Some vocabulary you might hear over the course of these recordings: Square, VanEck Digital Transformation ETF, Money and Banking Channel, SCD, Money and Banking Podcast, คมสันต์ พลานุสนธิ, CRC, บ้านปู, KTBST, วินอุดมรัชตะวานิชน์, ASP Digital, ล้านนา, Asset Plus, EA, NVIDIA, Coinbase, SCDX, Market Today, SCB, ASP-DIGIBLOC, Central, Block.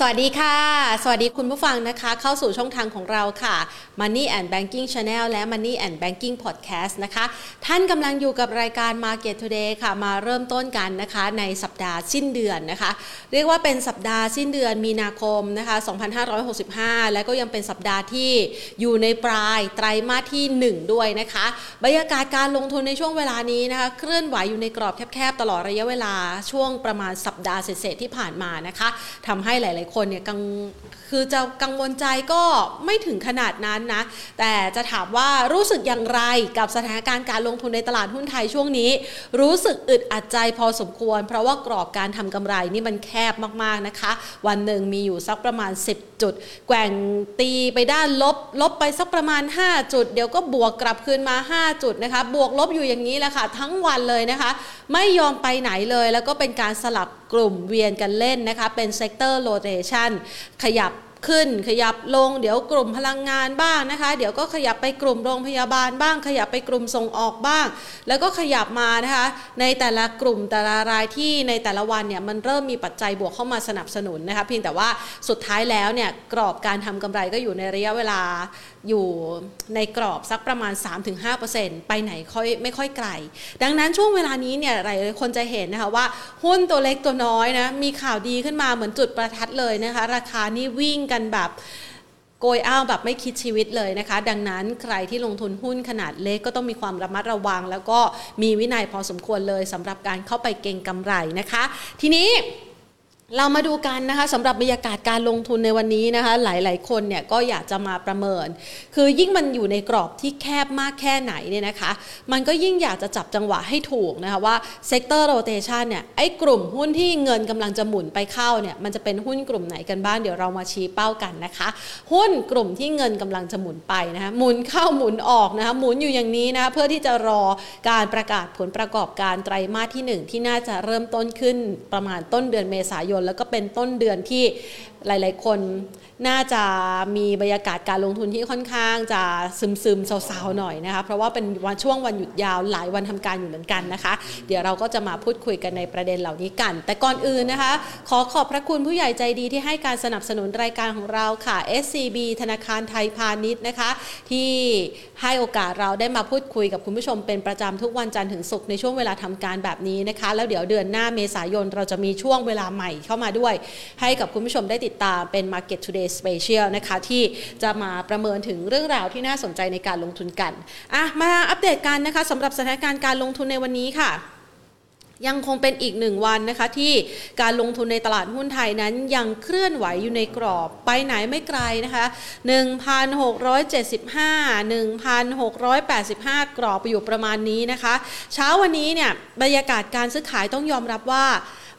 สวัสดีค่ะสวัสดีคุณผู้ฟังนะคะเข้าสู่ช่องทางของเราค่ะ Money and Banking Channel และ Money and Banking Podcast นะคะท่านกำลังอยู่กับรายการ Market Today ค่ะมาเริ่มต้นกันนะคะในสัปดาห์สิ้นเดือนนะคะเรียกว่าเป็นสัปดาห์สิ้นเดือนมีนาคมนะคะ2565และก็ยังเป็นสัปดาห์ที่อยู่ในปลายไตรมาสที่1ด้วยนะคะบรรยากาศการลงทุนในช่วงเวลานี้นะคะเคลื่อนไหวอยู่ในกรอบแคบๆตลอดระยะเวลาช่วงประมาณสัปดาห์เศษๆที่ผ่านมานะคะทำให้หลายคนเนี่ยคือจะกังวลใจก็ไม่ถึงขนาดนั้นนะแต่จะถามว่ารู้สึกอย่างไรกับสถานการณ์การลงทุนในตลาดหุ้นไทยช่วงนี้รู้สึกอึดอัดใจพอสมควรเพราะว่ากรอบการทำกำไรนี่มันแคบมากๆนะคะวันหนึ่งมีอยู่สักประมาณ10จุดแกว่งตีไปด้านลบไปสักประมาณ5จุดเดี๋ยวก็บวกกลับคืนมา5จุดนะคะบวกลบอยู่อย่างนี้แหละค่ะทั้งวันเลยนะคะไม่ยอมไปไหนเลยแล้วก็เป็นการสลับกลุ่มเวียนกันเล่นนะคะเป็นเซกเตอร์โรเทชั่นขยับขึ้นขยับลงเดี๋ยวกลุ่มพลังงานบ้างนะคะเดี๋ยวก็ขยับไปกลุ่มโรงพยาบาลบ้างขยับไปกลุ่มส่งออกบ้างแล้วก็ขยับมานะคะในแต่ละกลุ่มแต่ละรายที่ในแต่ละวันเนี่ยมันเริ่มมีปัจจัยบวกเข้ามาสนับสนุนนะคะเพียงแต่ว่าสุดท้ายแล้วเนี่ยกรอบการทำกำไรก็อยู่ในระยะเวลาอยู่ในกรอบสักประมาณ 3-5% ไปไหนไม่ค่อยไกลดังนั้นช่วงเวลานี้เนี่ยหลายคนจะเห็นนะคะว่าหุ้นตัวเล็กตัวน้อยนะมีข่าวดีขึ้นมาเหมือนจุดประทัดเลยนะคะราคานี่วิ่งกันแบบโกยอ้าวแบบไม่คิดชีวิตเลยนะคะดังนั้นใครที่ลงทุนหุ้นขนาดเล็กก็ต้องมีความระมัดระวังแล้วก็มีวินัยพอสมควรเลยสำหรับการเข้าไปเก็งกำไรนะคะทีนี้เรามาดูกันนะคะสำหรับบรรยากาศการลงทุนในวันนี้นะคะหลายๆคนเนี่ยก็อยากจะมาประเมินคือยิ่งมันอยู่ในกรอบที่แคบมากแค่ไหนเนี่ยนะคะมันก็ยิ่งอยากจะจับจังหวะให้ถูกนะคะว่าเซกเตอร์โรเทชันเนี่ยไอ้กลุ่มหุ้นที่เงินกำลังจะหมุนไปเข้าเนี่ยมันจะเป็นหุ้นกลุ่มไหนกันบ้างเดี๋ยวเรามาชี้เป้ากันนะคะหุ้นกลุ่มที่เงินกำลังจะหมุนไปนะคะหมุนเข้าหมุนออกนะคะหมุนอยู่อย่างนี้นะเพื่อที่จะรอการประกาศผลประกอบการไตรมาสที่1ที่น่าจะเริ่มต้นขึ้นประมาณต้นเดือนเมษายนแล้วก็เป็นต้นเดือนที่หลายๆคนน่าจะมีบรรยากาศการลงทุนที่ค่อนข้างจะซึมๆเศร้าๆหน่อยนะคะเพราะว่าเป็นวันช่วงวันหยุดยาวหลายวันทำการอยู่เหมือนกันนะคะเดี๋ยวเราก็จะมาพูดคุยกันในประเด็นเหล่านี้กันแต่ก่อนอื่นนะคะขอขอบพระคุณผู้ใหญ่ใจดีที่ให้การสนับสนุนรายการของเราค่ะ SCB ธนาคารไทยพาณิชย์นะคะที่ให้โอกาสเราได้มาพูดคุยกับคุณผู้ชมเป็นประจำทุกวันจันทร์ถึงศุกร์ในช่วงเวลาทำการแบบนี้นะคะแล้วเดี๋ยวเดือนหน้าเมษายนเราจะมีช่วงเวลาใหม่เข้ามาด้วยให้กับคุณผู้ชมได้ติดตามเป็น Market Today Special นะคะที่จะมาประเมินถึงเรื่องราวที่น่าสนใจในการลงทุนกันมาอัปเดตกันนะคะสำหรับสถานการณ์การลงทุนในวันนี้ค่ะยังคงเป็นอีกหนึ่งวันนะคะที่การลงทุนในตลาดหุ้นไทยนั้นยังเคลื่อนไหวอยู่ในกรอบไปไหนไม่ไกลนะคะ 1,675 1,685 กรอบไปอยู่ประมาณนี้นะคะเช้าวันนี้เนี่ยบรรยากาศการซื้อขายต้องยอมรับว่า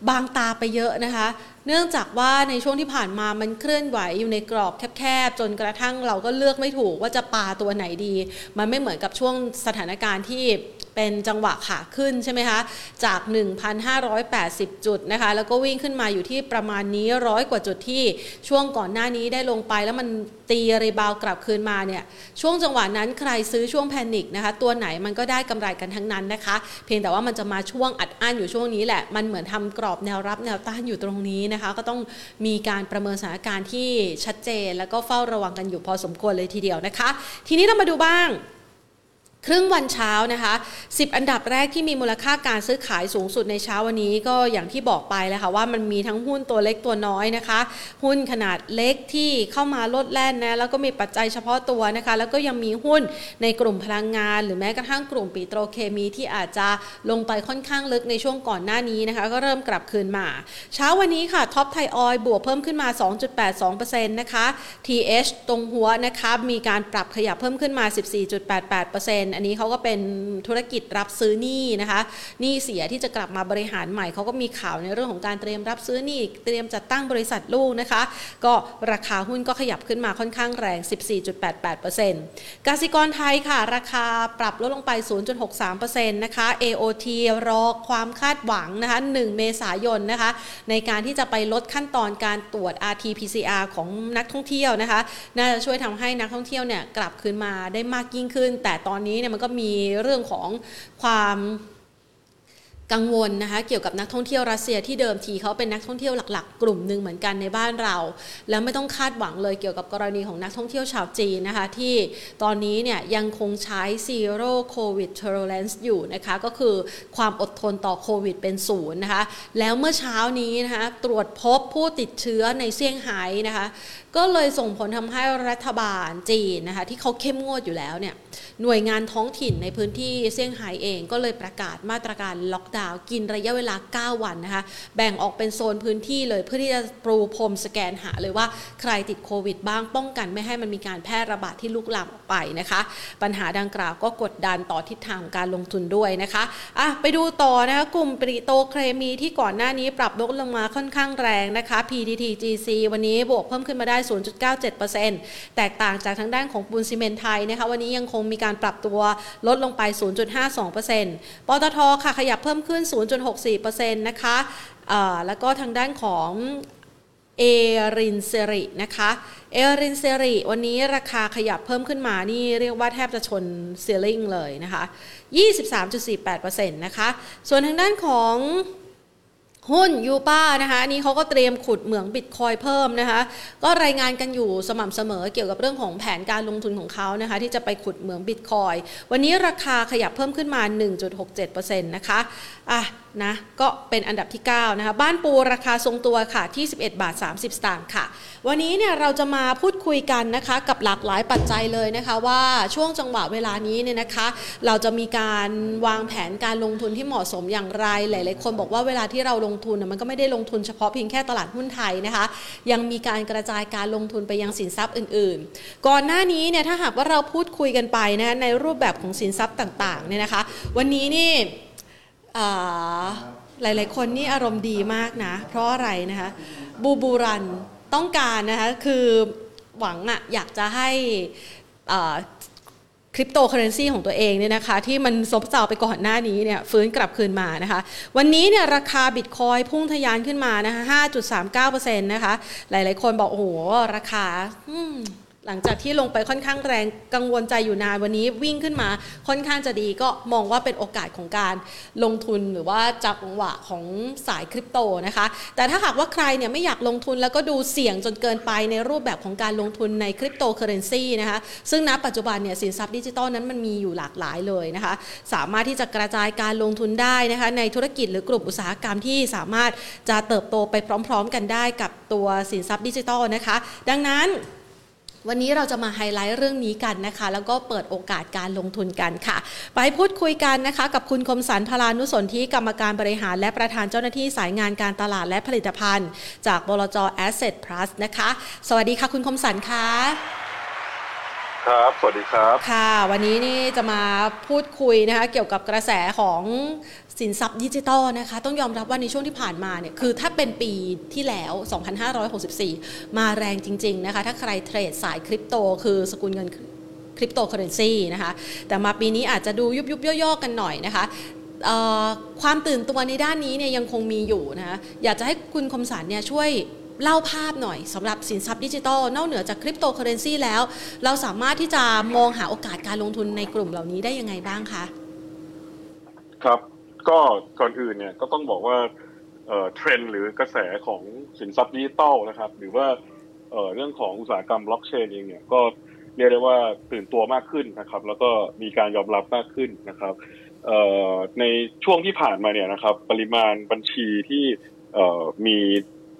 บางตาไปเยอะนะคะเนื่องจากว่าในช่วงที่ผ่านมามันเคลื่อนไหวอยู่ในกรอบแคบๆจนกระทั่งเราก็เลือกไม่ถูกว่าจะปาตัวไหนดีมันไม่เหมือนกับช่วงสถานการณ์ที่เป็นจังหวะขาขึ้นใช่ไหมคะจาก 1,580 จุดนะคะแล้วก็วิ่งขึ้นมาอยู่ที่ประมาณนี้100กว่าจุดที่ช่วงก่อนหน้านี้ได้ลงไปแล้วมันตีรีบาวกลับคืนมาเนี่ยช่วงจังหวะนั้นใครซื้อช่วงแพนิคนะคะตัวไหนมันก็ได้กำไรกันทั้งนั้นนะคะเพียงแต่ว่ามันจะมาช่วงอัดอั้นอยู่ช่วงนี้แหละมันเหมือนทำกรอบแนวรับแนวต้านอยู่ตรงนี้นะคะก็ต้องมีการประเมินสถานการณ์ที่ชัดเจนแล้วก็เฝ้าระวังกันอยู่พอสมควรเลยทีเดียวนะคะทีนี้เรามาดูบ้างครึ่งวันเช้านะคะ10อันดับแรกที่มีมูลค่าการซื้อขายสูงสุดในเช้าวันนี้ก็อย่างที่บอกไปแล้วค่ะว่ามันมีทั้งหุ้นตัวเล็กตัวน้อยนะคะหุ้นขนาดเล็กที่เข้ามาลดแล่นนะแล้วก็มีปัจจัยเฉพาะตัวนะคะแล้วก็ยังมีหุ้นในกลุ่มพลังงานหรือแม้กระทั่งกลุ่มปิโตรเคมีที่อาจจะลงไปค่อนข้างลึกในช่วงก่อนหน้านี้นะคะก็เริ่มกลับคืนมาเช้าวันนี้ค่ะท็อปไทยออยล์บวกเพิ่มขึ้นมา 2.82% นะคะ TH ตรงหัวนะคะมีการปรับขยับเพิ่มขึ้นมา 14.88%อันนี้เขาก็เป็นธุรกิจรับซื้อหนี้นะคะหนี้เสียที่จะกลับมาบริหารใหม่เขาก็มีข่าวในเรื่องของการเตรียมรับซื้อหนี้เตรียมจัดตั้งบริษัทลูกนะคะก็ราคาหุ้นก็ขยับขึ้นมาค่อนข้างแรง 14.88% กสิกรไทยค่ะราคาปรับลดลงไป 0.63% นะคะ AOT รอความคาดหวังนะคะ1เมษายนนะคะในการที่จะไปลดขั้นตอนการตรวจ RT-PCR ของนักท่องเที่ยวนะคะน่าจะช่วยทำให้นักท่องเที่ยวเนี่ยกลับคืนมาได้มากยิ่งขึ้นแต่ตอนนี้มันก็มีเรื่องของความ กังวลนะคะเกี่ยวกับนักท่องเที่ยวรัสเซียที่เดิมทีเขาเป็นนักท่องเที่ยวหลักๆกลุ่มนึงเหมือนกันในบ้านเราแล้วไม่ต้องคาดหวังเลยเกี่ยวกับกรณีของนักท่องเที่ยวชาวจีนนะคะที่ตอนนี้เนี่ยยังคงใช้ Zero COVID Tolerance อยู่นะคะก็คือความอดทนต่อโควิดเป็นศูนย์นะคะแล้วเมื่อเช้านี้นะคะตรวจพบผู้ติดเชื้อในเซี่ยงไฮ้นะคะก็เลยส่งผลทำให้รัฐบาลจีนนะคะที่เขาเข้มงวดอยู่แล้วเนี่ยหน่วยงานท้องถิ่นในพื้นที่เซี่ยงไฮ้เองก็เลยประกาศมาตรการล็อกดาวน์กินระยะเวลา9วันนะคะแบ่งออกเป็นโซนพื้นที่เลยเพื่อที่จะปูพรมสแกนหาเลยว่าใครติดโควิดบ้างป้องกันไม่ให้มันมีการแพร่ระบาดที่ลุกลามออกไปนะคะปัญหาดังกล่าวก็กดดันต่อทิศทางการลงทุนด้วยนะคะไปดูต่อนะคะกลุ่มปริโตเคมีที่ก่อนหน้านี้ปรับลดลงมาค่อนข้างแรงนะคะ PTTGC วันนี้บวกเพิ่มขึ้นมาได้ 0.97% แตกต่างจากทางด้านของปูนซีเมนต์ไทยนะคะวันนี้ยังคงมีการปรับตัวลดลงไป 0.52% ปตท.ค่ะขยับเพิ่มขึ้น 0.64% นะคะแล้วก็ทางด้านของเอรินเซรินะคะเอรินเซริวันนี้ราคาขยับเพิ่มขึ้นมานี่เรียกว่าแทบจะชนเซลลิ่งเลยนะคะ 23.48% นะคะส่วนทางด้านของหุ้นยูป้านะคะนี้เขาก็เตรียมขุดเหมืองบิตคอยน์เพิ่มนะคะก็รายงานกันอยู่สม่ำเสมอเกี่ยวกับเรื่องของแผนการลงทุนของเขานะคะที่จะไปขุดเหมืองบิตคอยน์วันนี้ราคาขยับเพิ่มขึ้นมา 1.67% นะคะนะก็เป็นอันดับที่9นะคะบ้านปูราคาทรงตัวค่ะที่11.30 บาทค่ะวันนี้เนี่ยเราจะมาพูดคุยกันนะคะกับหลากหลายปัจจัยเลยนะคะว่าช่วงจังหวะเวลานี้เนี่ยนะคะเราจะมีการวางแผนการลงทุนที่เหมาะสมอย่างไรหลายๆคนบอกว่าเวลาที่เราลงทุนมันก็ไม่ได้ลงทุนเฉพาะเพียงแค่ตลาดหุ้นไทยนะคะยังมีการกระจายการลงทุนไปยังสินทรัพย์อื่นๆก่อนหน้านี้เนี่ยถ้าหากว่าเราพูดคุยกันไปนะในรูปแบบของสินทรัพย์ต่างๆเนี่ยนะคะวันนี้นี่หลายๆคนนี่อารมณ์ดีมากนะเพราะอะไรนะคะบูบูรันต้องการนะคะคือหวังอยากจะให้คริปโตเคอเรนซีของตัวเองเนี่ยนะคะที่มันซบเซาไปก่อนหน้านี้เนี่ยฟื้นกลับคืนมานะคะวันนี้เนี่ยราคาบิตคอยน์พุ่งทะยานขึ้นมานะคะ 5.39% นะคะหลายๆคนบอกโอ้โหราคาหลังจากที่ลงไปค่อนข้างแรงกังวลใจอยู่นานวันนี้วิ่งขึ้นมาค่อนข้างจะดีก็มองว่าเป็นโอกาสของการลงทุนหรือว่าจับจังหวะของสายคริปโตนะคะแต่ถ้าหากว่าใครเนี่ยไม่อยากลงทุนแล้วก็ดูเสี่ยงจนเกินไปในรูปแบบของการลงทุนในคริปโตเคอเรนซีนะคะซึ่งณปัจจุบันเนี่ยสินทรัพย์ดิจิทัลนั้นมันมีอยู่หลากหลายเลยนะคะสามารถที่จะกระจายการลงทุนได้นะคะในธุรกิจหรือกลุ่มอุตสาหกรรมที่สามารถจะเติบโตไปพร้อมๆกันได้กับตัวสินทรัพย์ดิจิทัลนะคะดังนั้นวันนี้เราจะมาไฮไลท์เรื่องนี้กันนะคะแล้วก็เปิดโอกาสการลงทุนกันค่ะไปพูดคุยกันนะคะกับคุณคมสันต์ พลานุสนธิกรรมการบริหารและประธานเจ้าหน้าที่สายงานการตลาดและผลิตภัณฑ์จากบลจ. Asset Plus นะคะสวัสดีค่ะคุณคมสันต์ค่ะครับสวัสดีครับค่ะวันนี้นี่จะมาพูดคุยนะคะเกี่ยวกับกระแสของสินทรัพย์ดิจิทัลนะคะต้องยอมรับว่าในช่วงที่ผ่านมาเนี่ยคือถ้าเป็นปีที่แล้ว 2564 มาแรงจริงๆนะคะถ้าใครเทรดสายคริปโตคือสกุลเงินคริปโตเคอเรนซีนะคะแต่มาปีนี้อาจจะดูยุบๆย่อๆกันหน่อยนะคะความตื่นตัวในด้านนี้เนี่ยยังคงมีอยู่นะคะอยากจะให้คุณคมสันต์เนี่ยช่วยเล่าภาพหน่อยสำหรับสินทรัพย์ดิจิทัลนอกเหนือจากคริปโตเคอเรนซีแล้วเราสามารถที่จะมองหาโอกาสการลงทุนในกลุ่มเหล่านี้ได้ยังไงบ้างคะครับก็ก่อนอื่นเนี่ยก็ต้องบอกว่าเทรนด์หรือกระแสของสินทรัพย์ดิจิทัลนะครับหรือว่าเรื่องของอุตสาหกรรมบล็อกเชนเองเนี่ยก็เรียกได้ว่าตื่นตัวมากขึ้นนะครับแล้วก็มีการยอมรับมากขึ้นนะครับในช่วงที่ผ่านมาเนี่ยนะครับปริมาณบัญชีที่มี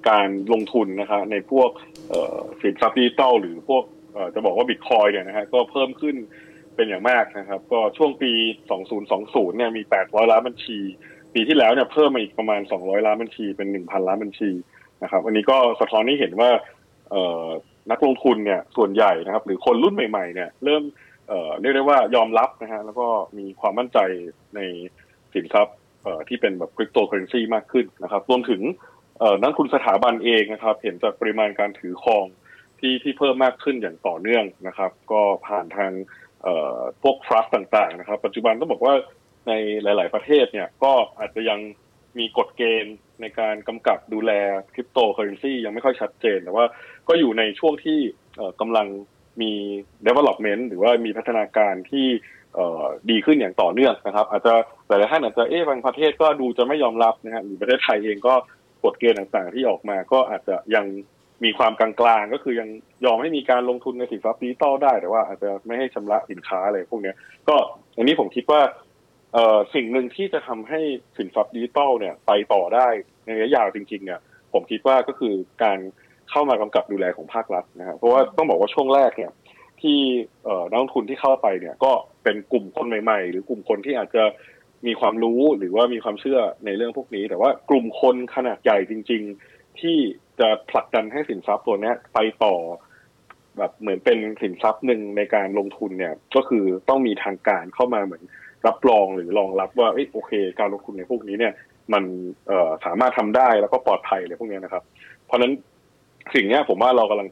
การลงทุนนะครับในพวกสินทรัพย์ดิจิทัลหรือพวกจะบอกว่าบิตคอยน์เนี่ยนะฮะก็เพิ่มขึ้นเป็นอย่างมากนะครับก็ช่วงปี2020เนี่ยมี800ล้านบัญชีปีที่แล้วเนี่ยเพิ่มมาอีกประมาณ200ล้านบัญชีเป็น 1,000 ล้านบัญชีนะครับอันนี้ก็สะท้อนให้เห็นว่านักลงทุนเนี่ยส่วนใหญ่นะครับหรือคนรุ่นใหม่ๆเนี่ยเริ่มเรียกได้ว่ายอมรับนะฮะแล้วก็มีความมั่นใจในสินทรัพย์ที่เป็นแบบคริปโตเคอเรนซีมากขึ้นนะครับรวมถึงนักทุนสถาบันเองนะครับเห็นจากปริมาณการถือครองที่เพิ่มมากขึ้นอย่างต่อเนื่องนะครับก็ผ่านทางพวก trust ต่างๆนะครับปัจจุบันต้องบอกว่าในหลายๆประเทศเนี่ยก็อาจจะยังมีกฎเกณฑ์ในการกำกับดูแลคริปโตเคอเรนซียังไม่ค่อยชัดเจนแต่ว่าก็อยู่ในช่วงที่กำลังมี development หรือว่ามีพัฒนาการที่ ดีขึ้นอย่างต่อเนื่องนะครับอาจจะหลายๆท่านอาจจะบางประเทศก็ดูจะไม่ยอมรับนะฮะหรือประเทศไทยเองก็กฎเกณฑ์ต่างๆที่ออกมาก็อาจจะยังมีความกลางๆก็คือยังยอมให้มีการลงทุนในสินทรัพย์ดิจิตอลได้แต่ว่าอาจจะไม่ให้ชำระสินค้าอะไรพวกนี้ก็อันนี้ผมคิดว่าสิ่งหนึ่งที่จะทำให้สินทรัพย์ดิจิตอลเนี่ยไปต่อได้ในระยะยาวจริงๆเนี่ยผมคิดว่าก็คือการเข้ามากำกับดูแลของภาครัฐนะครับเพราะว่าต้องบอกว่าช่วงแรกเนี่ยที่นักลงทุนที่เข้าไปเนี่ยก็เป็นกลุ่มคนใหม่ๆหรือกลุ่มคนที่อาจจะมีความรู้หรือว่ามีความเชื่อในเรื่องพวกนี้แต่ว่ากลุ่มคนขนาดใหญ่จริงๆที่จะผลักดันให้สินทรัพย์ตัวนี้ไปต่อแบบเหมือนเป็นสินทรัพย์หนึ่งในการลงทุนเนี่ยก็คือต้องมีทางการเข้ามาเหมือนรับรองหรือรองรับว่าโอเคการลงทุนในพวกนี้เนี่ยมันสามารถทำได้แล้วก็ปลอดภัยอะไรพวกนี้นะครับเพราะนั้นสิ่งนี้ผมว่าเรากำลัง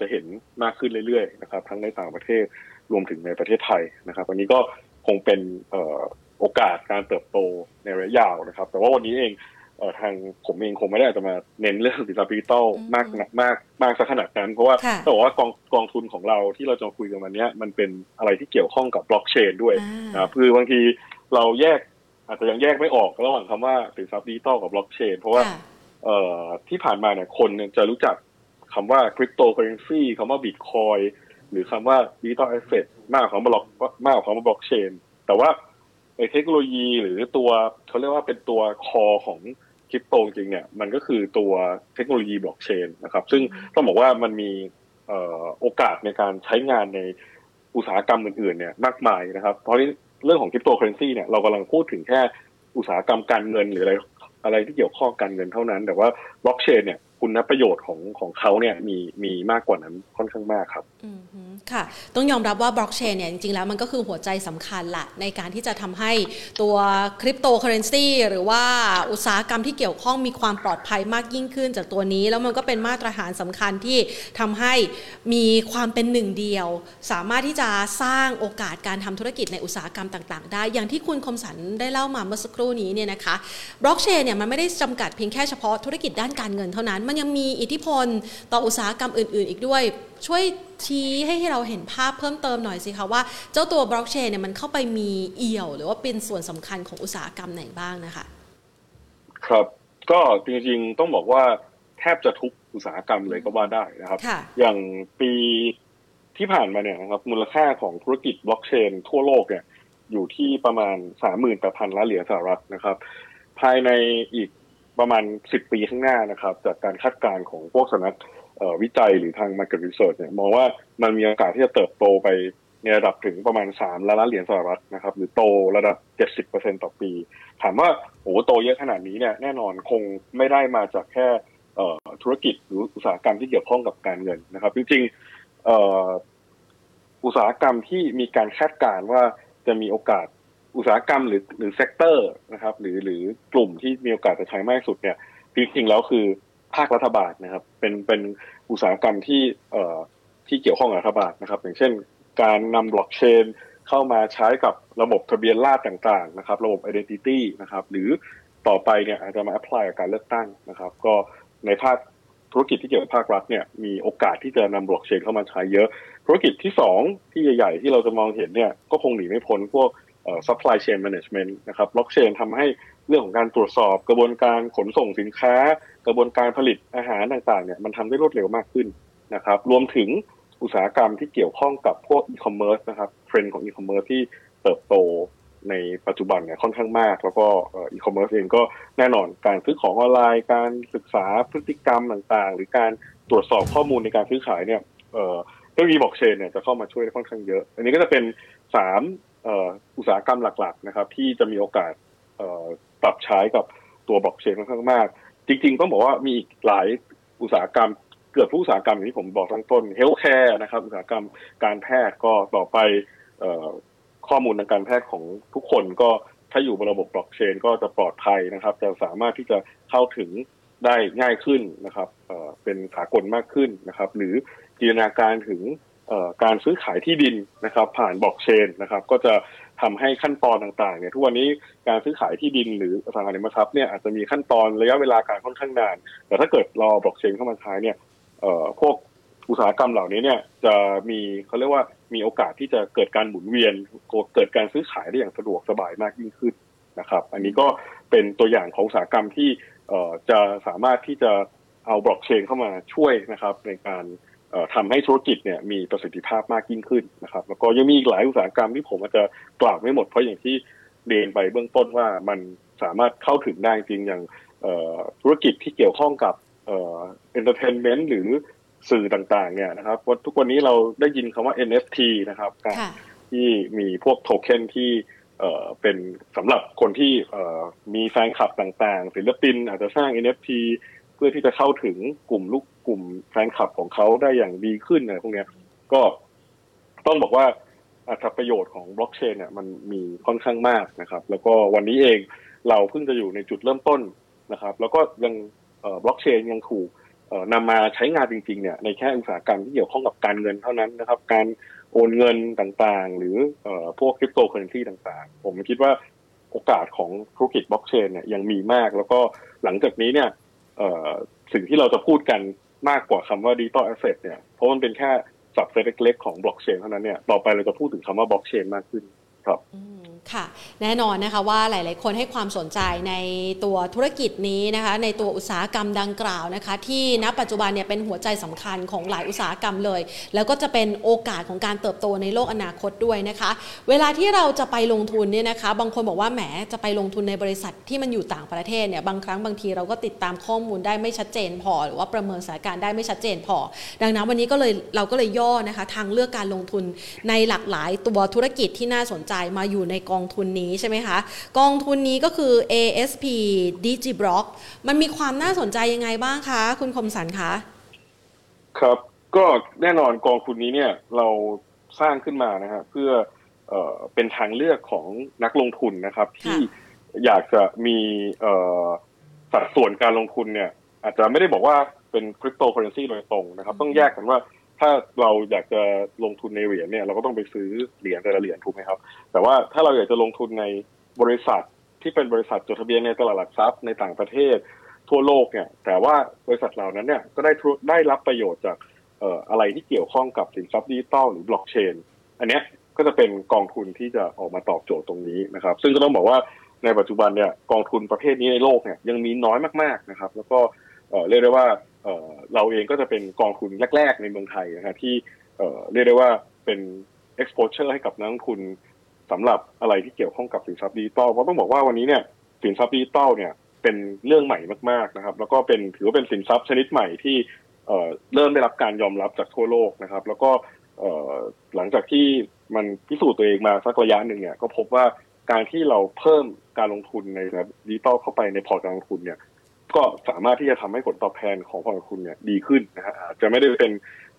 จะเห็นมากขึ้นเรื่อยๆนะครับทั้งในต่างประเทศรวมถึงในประเทศไทยนะครับวันนี้ก็คงเป็นโอกาสการเติบโตในระยะยาวนะครับแต่ว่าวันนี้เองทางผมเองคงไม่ได้จะมาเน้นเรื่องสินทรัพย์ดิจิตอลมากสักขนาดนั้นเพราะว่าต้องบอกว่ากองทุนของเราที่เราจะคุยกันวันนี้มันเป็นอะไรที่เกี่ยวข้องกับบล็อกเชนด้วยนะคือบางทีเราแยกอาจจะยังแยกไม่ออกระหว่างคำว่าสินทรัพย์ดิจิตอลกับบล็อกเชนเพราะว่าที่ผ่านมาเนี่ยคนจะรู้จักคำว่าคริปโตเคอเรนซีคำว่าบิตคอยหรือคำว่าดิจิตอลแอสเซทมากของบล็อกเชนแต่ว่าไอ้เทคโนโลยีหรือตัวเขาเรียกว่าเป็นตัวคอของคริปโตจริงเนี่ยมันก็คือตัวเทคโนโลยีบล็อกเชนนะครับซึ่งต้องบอกว่ามันมีโอกาสในการใช้งานในอุตสาหกรรมอื่นๆเนี่ยมากมายนะครับเพราะเรื่องของคริปโตเคอเรนซีเนี่ยเรากำลังพูดถึงแค่อุตสาหกรรมการเงินหรืออะไรที่เกี่ยวข้องการเงินเท่านั้นแต่ว่าบล็อกเชนเนี่ยคุณประโยชน์ของเขาเนี่ยมีมากกว่านั้นค่อนข้างมากครับค่ะต้องยอมรับว่าบล็อกเชนเนี่ยจริงๆแล้วมันก็คือหัวใจสำคัญละในการที่จะทำให้ตัวคริปโตเคอเรนซีหรือว่าอุตสาหกรรมที่เกี่ยวข้องมีความปลอดภัยมากยิ่งขึ้นจากตัวนี้แล้วมันก็เป็นมาตรฐานสำคัญที่ทำให้มีความเป็นหนึ่งเดียวสามารถที่จะสร้างโอกาสการทำธุรกิจในอุตสาหกรรมต่างๆได้อย่างที่คุณคมสันได้เล่ามาเมื่อสักครู่นี้เนี่ยนะคะบล็อกเชนเนี่ยมันไม่ได้จำกัดเพียงแค่เฉพาะธุรกิจด้านการเงินเท่านั้นมันยังมีอิทธิพลต่ออุตสาหกรรมอื่นๆอีกด้วยช่วยชี้ให้เราเห็นภาพเพิ่มเติมหน่อยสิคะว่าเจ้าตัวบล็อกเชนเนี่ยมันเข้าไปมีเอี่ยวหรือว่าเป็นส่วนสำคัญของอุตสาหกรรมไหนบ้างนะคะครับก็จริงๆต้องบอกว่าแทบจะทุกอุตสาหกรรมเลยก็ว่าได้นะครับอย่างปีที่ผ่านมาเนี่ยนะครับมูลค่าของธุรกิจบล็อกเชนทั่วโลกเนี่ยอยู่ที่ประมาณ 38,000 ล้านเหรียญสหรัฐนะครับภายในอีกประมาณ10 ปีข้างหน้านะครับจากการคาดการณ์ของพวกสำนักวิจัยหรือทาง Market Research เนี่ยมองว่ามันมีโอกาสที่จะเติบโตไปในระดับถึงประมาณ3 ล้านเหรียญสหรัฐนะครับหรือโตระดับ 70% ต่อปีถามว่าโอ้โตเยอะขนาดนี้เนี่ยแน่นอนคงไม่ได้มาจากแค่ธุรกิจหรืออุตสาหกรรมที่เกี่ยวข้องกับการเงินนะครับจริงๆอุตสาหกรรมที่มีการคาดการณ์ว่าจะมีโอกาสอุตสาหกรรมหรือเซกเตอร์นะครับหรือกลุ่มที่มีโอกาสจะใช้มากที่สุดเนี่ยจริงๆแล้วคือภาครัฐบาลนะครับเป็นอุตสาหกรรมที่เกี่ยวข้องกับรัฐบาลนะครับอย่างเช่นการนำบล็อกเชนเข้ามาใช้กับระบบทะเบียนราษฎร์ต่างๆนะครับระบบ identity นะครับหรือต่อไปเนี่ยอาจจะมา apply กับการเลือกตั้งนะครับก็ในภาคธุรกิจที่เกี่ยวกับภาครัฐเนี่ยมีโอกาสที่จะนำบล็อกเชนเข้ามาใช้เยอะธุรกิจที่2ที่ใหญ่ๆที่เราจะมองเห็นเนี่ยก็คงหนีไม่พ้นพวกsupply chain management นะครับ blockchain ทำให้เรื่องของการตรวจสอบกระบวนการขนส่งสินค้ากระบวนการผลิตอาหารต่างๆเนี่ยมันทำได้รวดเร็วมากขึ้นนะครับรวมถึงอุตสาหกรรมที่เกี่ยวข้องกับพวก e-commerce นะครับเทรนด์ของ e-commerce ที่เติบโตในปัจจุบันเนี่ยค่อนข้างมากแล้วก็ e-commerce เองก็แน่นอนการซื้อของออนไลน์การศึกษาพฤติกรรมต่างๆหรือการตรวจสอบข้อมูลในการซื้อขายเนี่ยเทคโนโลยี blockchain เนี่ยจะเข้ามาช่วยได้ค่อนข้างเยอะอันนี้ก็จะเป็นอุตสาหกรรมหลักๆนะครับที่จะมีโอกาสปรับใช้กับตัวบล็อกเชนค่อนข้างมากจริงๆต้องบอกว่ามีอีกหลายอุตสาหกรรมเกือบทุกอุตสาหกรรมอย่างที่ผมบอกตั้งต้นเฮลท์แคร์นะครับอุตสาหกรรมการแพทย์ก็ต่อไปข้อมูลทางการแพทย์ของทุกคนก็ถ้าอยู่บนระบบบล็อกเชนก็จะปลอดภัยนะครับจะสามารถที่จะเข้าถึงได้ง่ายขึ้นนะครับเป็นสากลมากขึ้นนะครับหรือจินตนาการถึงการซื้อขายที่ดินนะครับผ่านบล็อกเชนนะครับก็จะทำให้ขั้นตอนต่างๆเนี่ยทุกวันนี้การซื้อขายที่ดินหรืออสังหาริมทรัพย์เนี่ยอาจจะมีขั้นตอนระยะเวลาการค่อนข้างนานแต่ถ้าเกิดรอบล็อกเชนเข้ามาใช้เนี่ยพวกอุตสาหกรรมเหล่านี้เนี่ยจะมีเขาเรียกว่า มีโอกาสที่จะเกิดการหมุนเวียนเกิดการซื้อขายได้อย่างสะดวกสบายมากยิ่งขึ้นนะครับอันนี้ก็เป็นตัวอย่างของอุตสาหกรรมที่จะสามารถที่จะเอาบล็อกเชนเข้ามาช่วยนะครับในการทำให้ธุรกิจเนี่ยมีประสิทธิภาพมากยิ่งขึ้นนะครับแล้วก็ยังมีอีกหลายอุตสาหกรรมที่ผมอาจจะกล่าวไม่หมดเพราะอย่างที่เรียนไปเบื้องต้นว่ามันสามารถเข้าถึงได้จริงอย่างธุรกิจที่เกี่ยวข้องกับentertainment หรือสื่อต่างๆเนี่ยนะครับทุกวันนี้เราได้ยินคำว่า NFT นะครับการที่มีพวกโทเค็นที่เป็นสำหรับคนที่มีแฟนคลับต่างๆศิลปินอาจจะสร้าง NFT เพื่อที่จะเข้าถึงกลุ่มแฟนคลับของเขาได้อย่างดีขึ้นอะไรพวกนี้ก็ต้องบอกว่าอัตประโยชน์ของบล็อกเชนเนี่ยมันมีค่อนข้างมากนะครับแล้วก็วันนี้เองเราเพิ่งจะอยู่ในจุดเริ่มต้นนะครับแล้วก็ยังบล็อกเชนยังถูกนำมาใช้งานจริงๆเนี่ยในแค่อุตสาหกรรมที่เกี่ยวข้องกับการเงินเท่านั้นนะครับการโอนเงินต่างๆหรือพวกคริปโตเคอเรนซีต่างๆผมคิดว่าโอกาสของธุรกิจบล็อกเชนเนี่ยยังมีมากแล้วก็หลังจากนี้เนี่ยสิ่งที่เราจะพูดกันมากกว่าคำว่า Digital Asset เนี่ยเพราะมันเป็นแค่สับเซตเล็กๆของบล็อกเชนเท่านั้นเนี่ยต่อไปเราจะพูดถึงคำว่าบล็อกเชนมากขึ้นครับค่ะแน่นอนนะคะว่าหลายๆคนให้ความสนใจในตัวธุรกิจนี้นะคะในตัวอุตสาหกรรมดังกล่าวนะคะที่ณปัจจุบันเนี่ยเป็นหัวใจสำคัญของหลายอุตสาหกรรมเลยแล้วก็จะเป็นโอกาสของการเติบโตในโลกอนาคตด้วยนะคะเวลาที่เราจะไปลงทุนเนี่ยนะคะบางคนบอกว่าแหมจะไปลงทุนในบริษัทที่มันอยู่ต่างประเทศเนี่ยบางครั้งบางทีเราก็ติดตามข้อมูลได้ไม่ชัดเจนพอหรือว่าประเมินสถานการณ์ได้ไม่ชัดเจนพอดังนั้นวันนี้ก็เลยเราก็เลยย่อนะคะทางเลือกการลงทุนในหลากหลายตัวธุรกิจที่น่าสนใจมาอยู่ในกองทุนนี้ใช่ไหมคะกองทุนนี้ก็คือ ASP DigiBloc มันมีความน่าสนใจยังไงบ้างคะคุณคมสันคะครับก็แน่นอนกองทุนนี้เนี่ยเราสร้างขึ้นมานะฮะเพื่อเป็นทางเลือกของนักลงทุนนะครับที่อยากจะมีสัดส่วนการลงทุนเนี่ยอาจจะไม่ได้บอกว่าเป็นคริปโตเคอเรนซีโดยตรงนะครับต้องแยกกันว่าถ้าเราอยากจะลงทุนในเหรียญเนี่ยเราก็ต้องไปซื้อเหรียญแต่ละเหรียญถูกไหมครับแต่ว่าถ้าเราอยากจะลงทุนในบริษัทที่เป็นบริษัทจดทะเบียนในตลาดหลักทรัพย์ในต่างประเทศทั่วโลกเนี่ยแต่ว่าบริษัทเหล่านั้นเนี่ยก็ได้รับประโยชน์จากอะไรที่เกี่ยวข้องกับสินทรัพย์ดิจิทัลหรือบล็อกเชนอันนี้ก็จะเป็นกองทุนที่จะออกมาตอบโจทย์ตรงนี้นะครับซึ่งก็ต้องบอกว่าในปัจจุบันเนี่ยกองทุนประเภทนี้ในโลกเนี่ยยังมีน้อยมากๆนะครับแล้วก็เรียกได้ว่าเราเองก็จะเป็นกองทุนแรกๆในเมืองไทยนะครับที่เรียกได้ว่าเป็น exposure ให้กับนักลงทุนสำหรับอะไรที่เกี่ยวข้องกับสินทรัพย์ดิจิทัลเพราะต้องบอกว่าวันนี้เนี่ยสินทรัพย์ดิจิทัลเนี่ยเป็นเรื่องใหม่มากๆนะครับแล้วก็เป็นถือว่าเป็นสินทรัพย์ชนิดใหม่ที่เริ่มได้รับการยอมรับจากทั่วโลกนะครับแล้วก็หลังจากที่มันพิสูจน์ตัวเองมาสักระยะนึงเนี่ยก็พบว่าการที่เราเพิ่มการลงทุนในดิจิทัลเข้าไปในพอร์ตการลงทุนเนี่ยก็สามารถที่จะทำให้ผลตอบแทนของพอร์ตคุณเนี่ยดีขึ้นนะฮะจะไม่ได้เป็น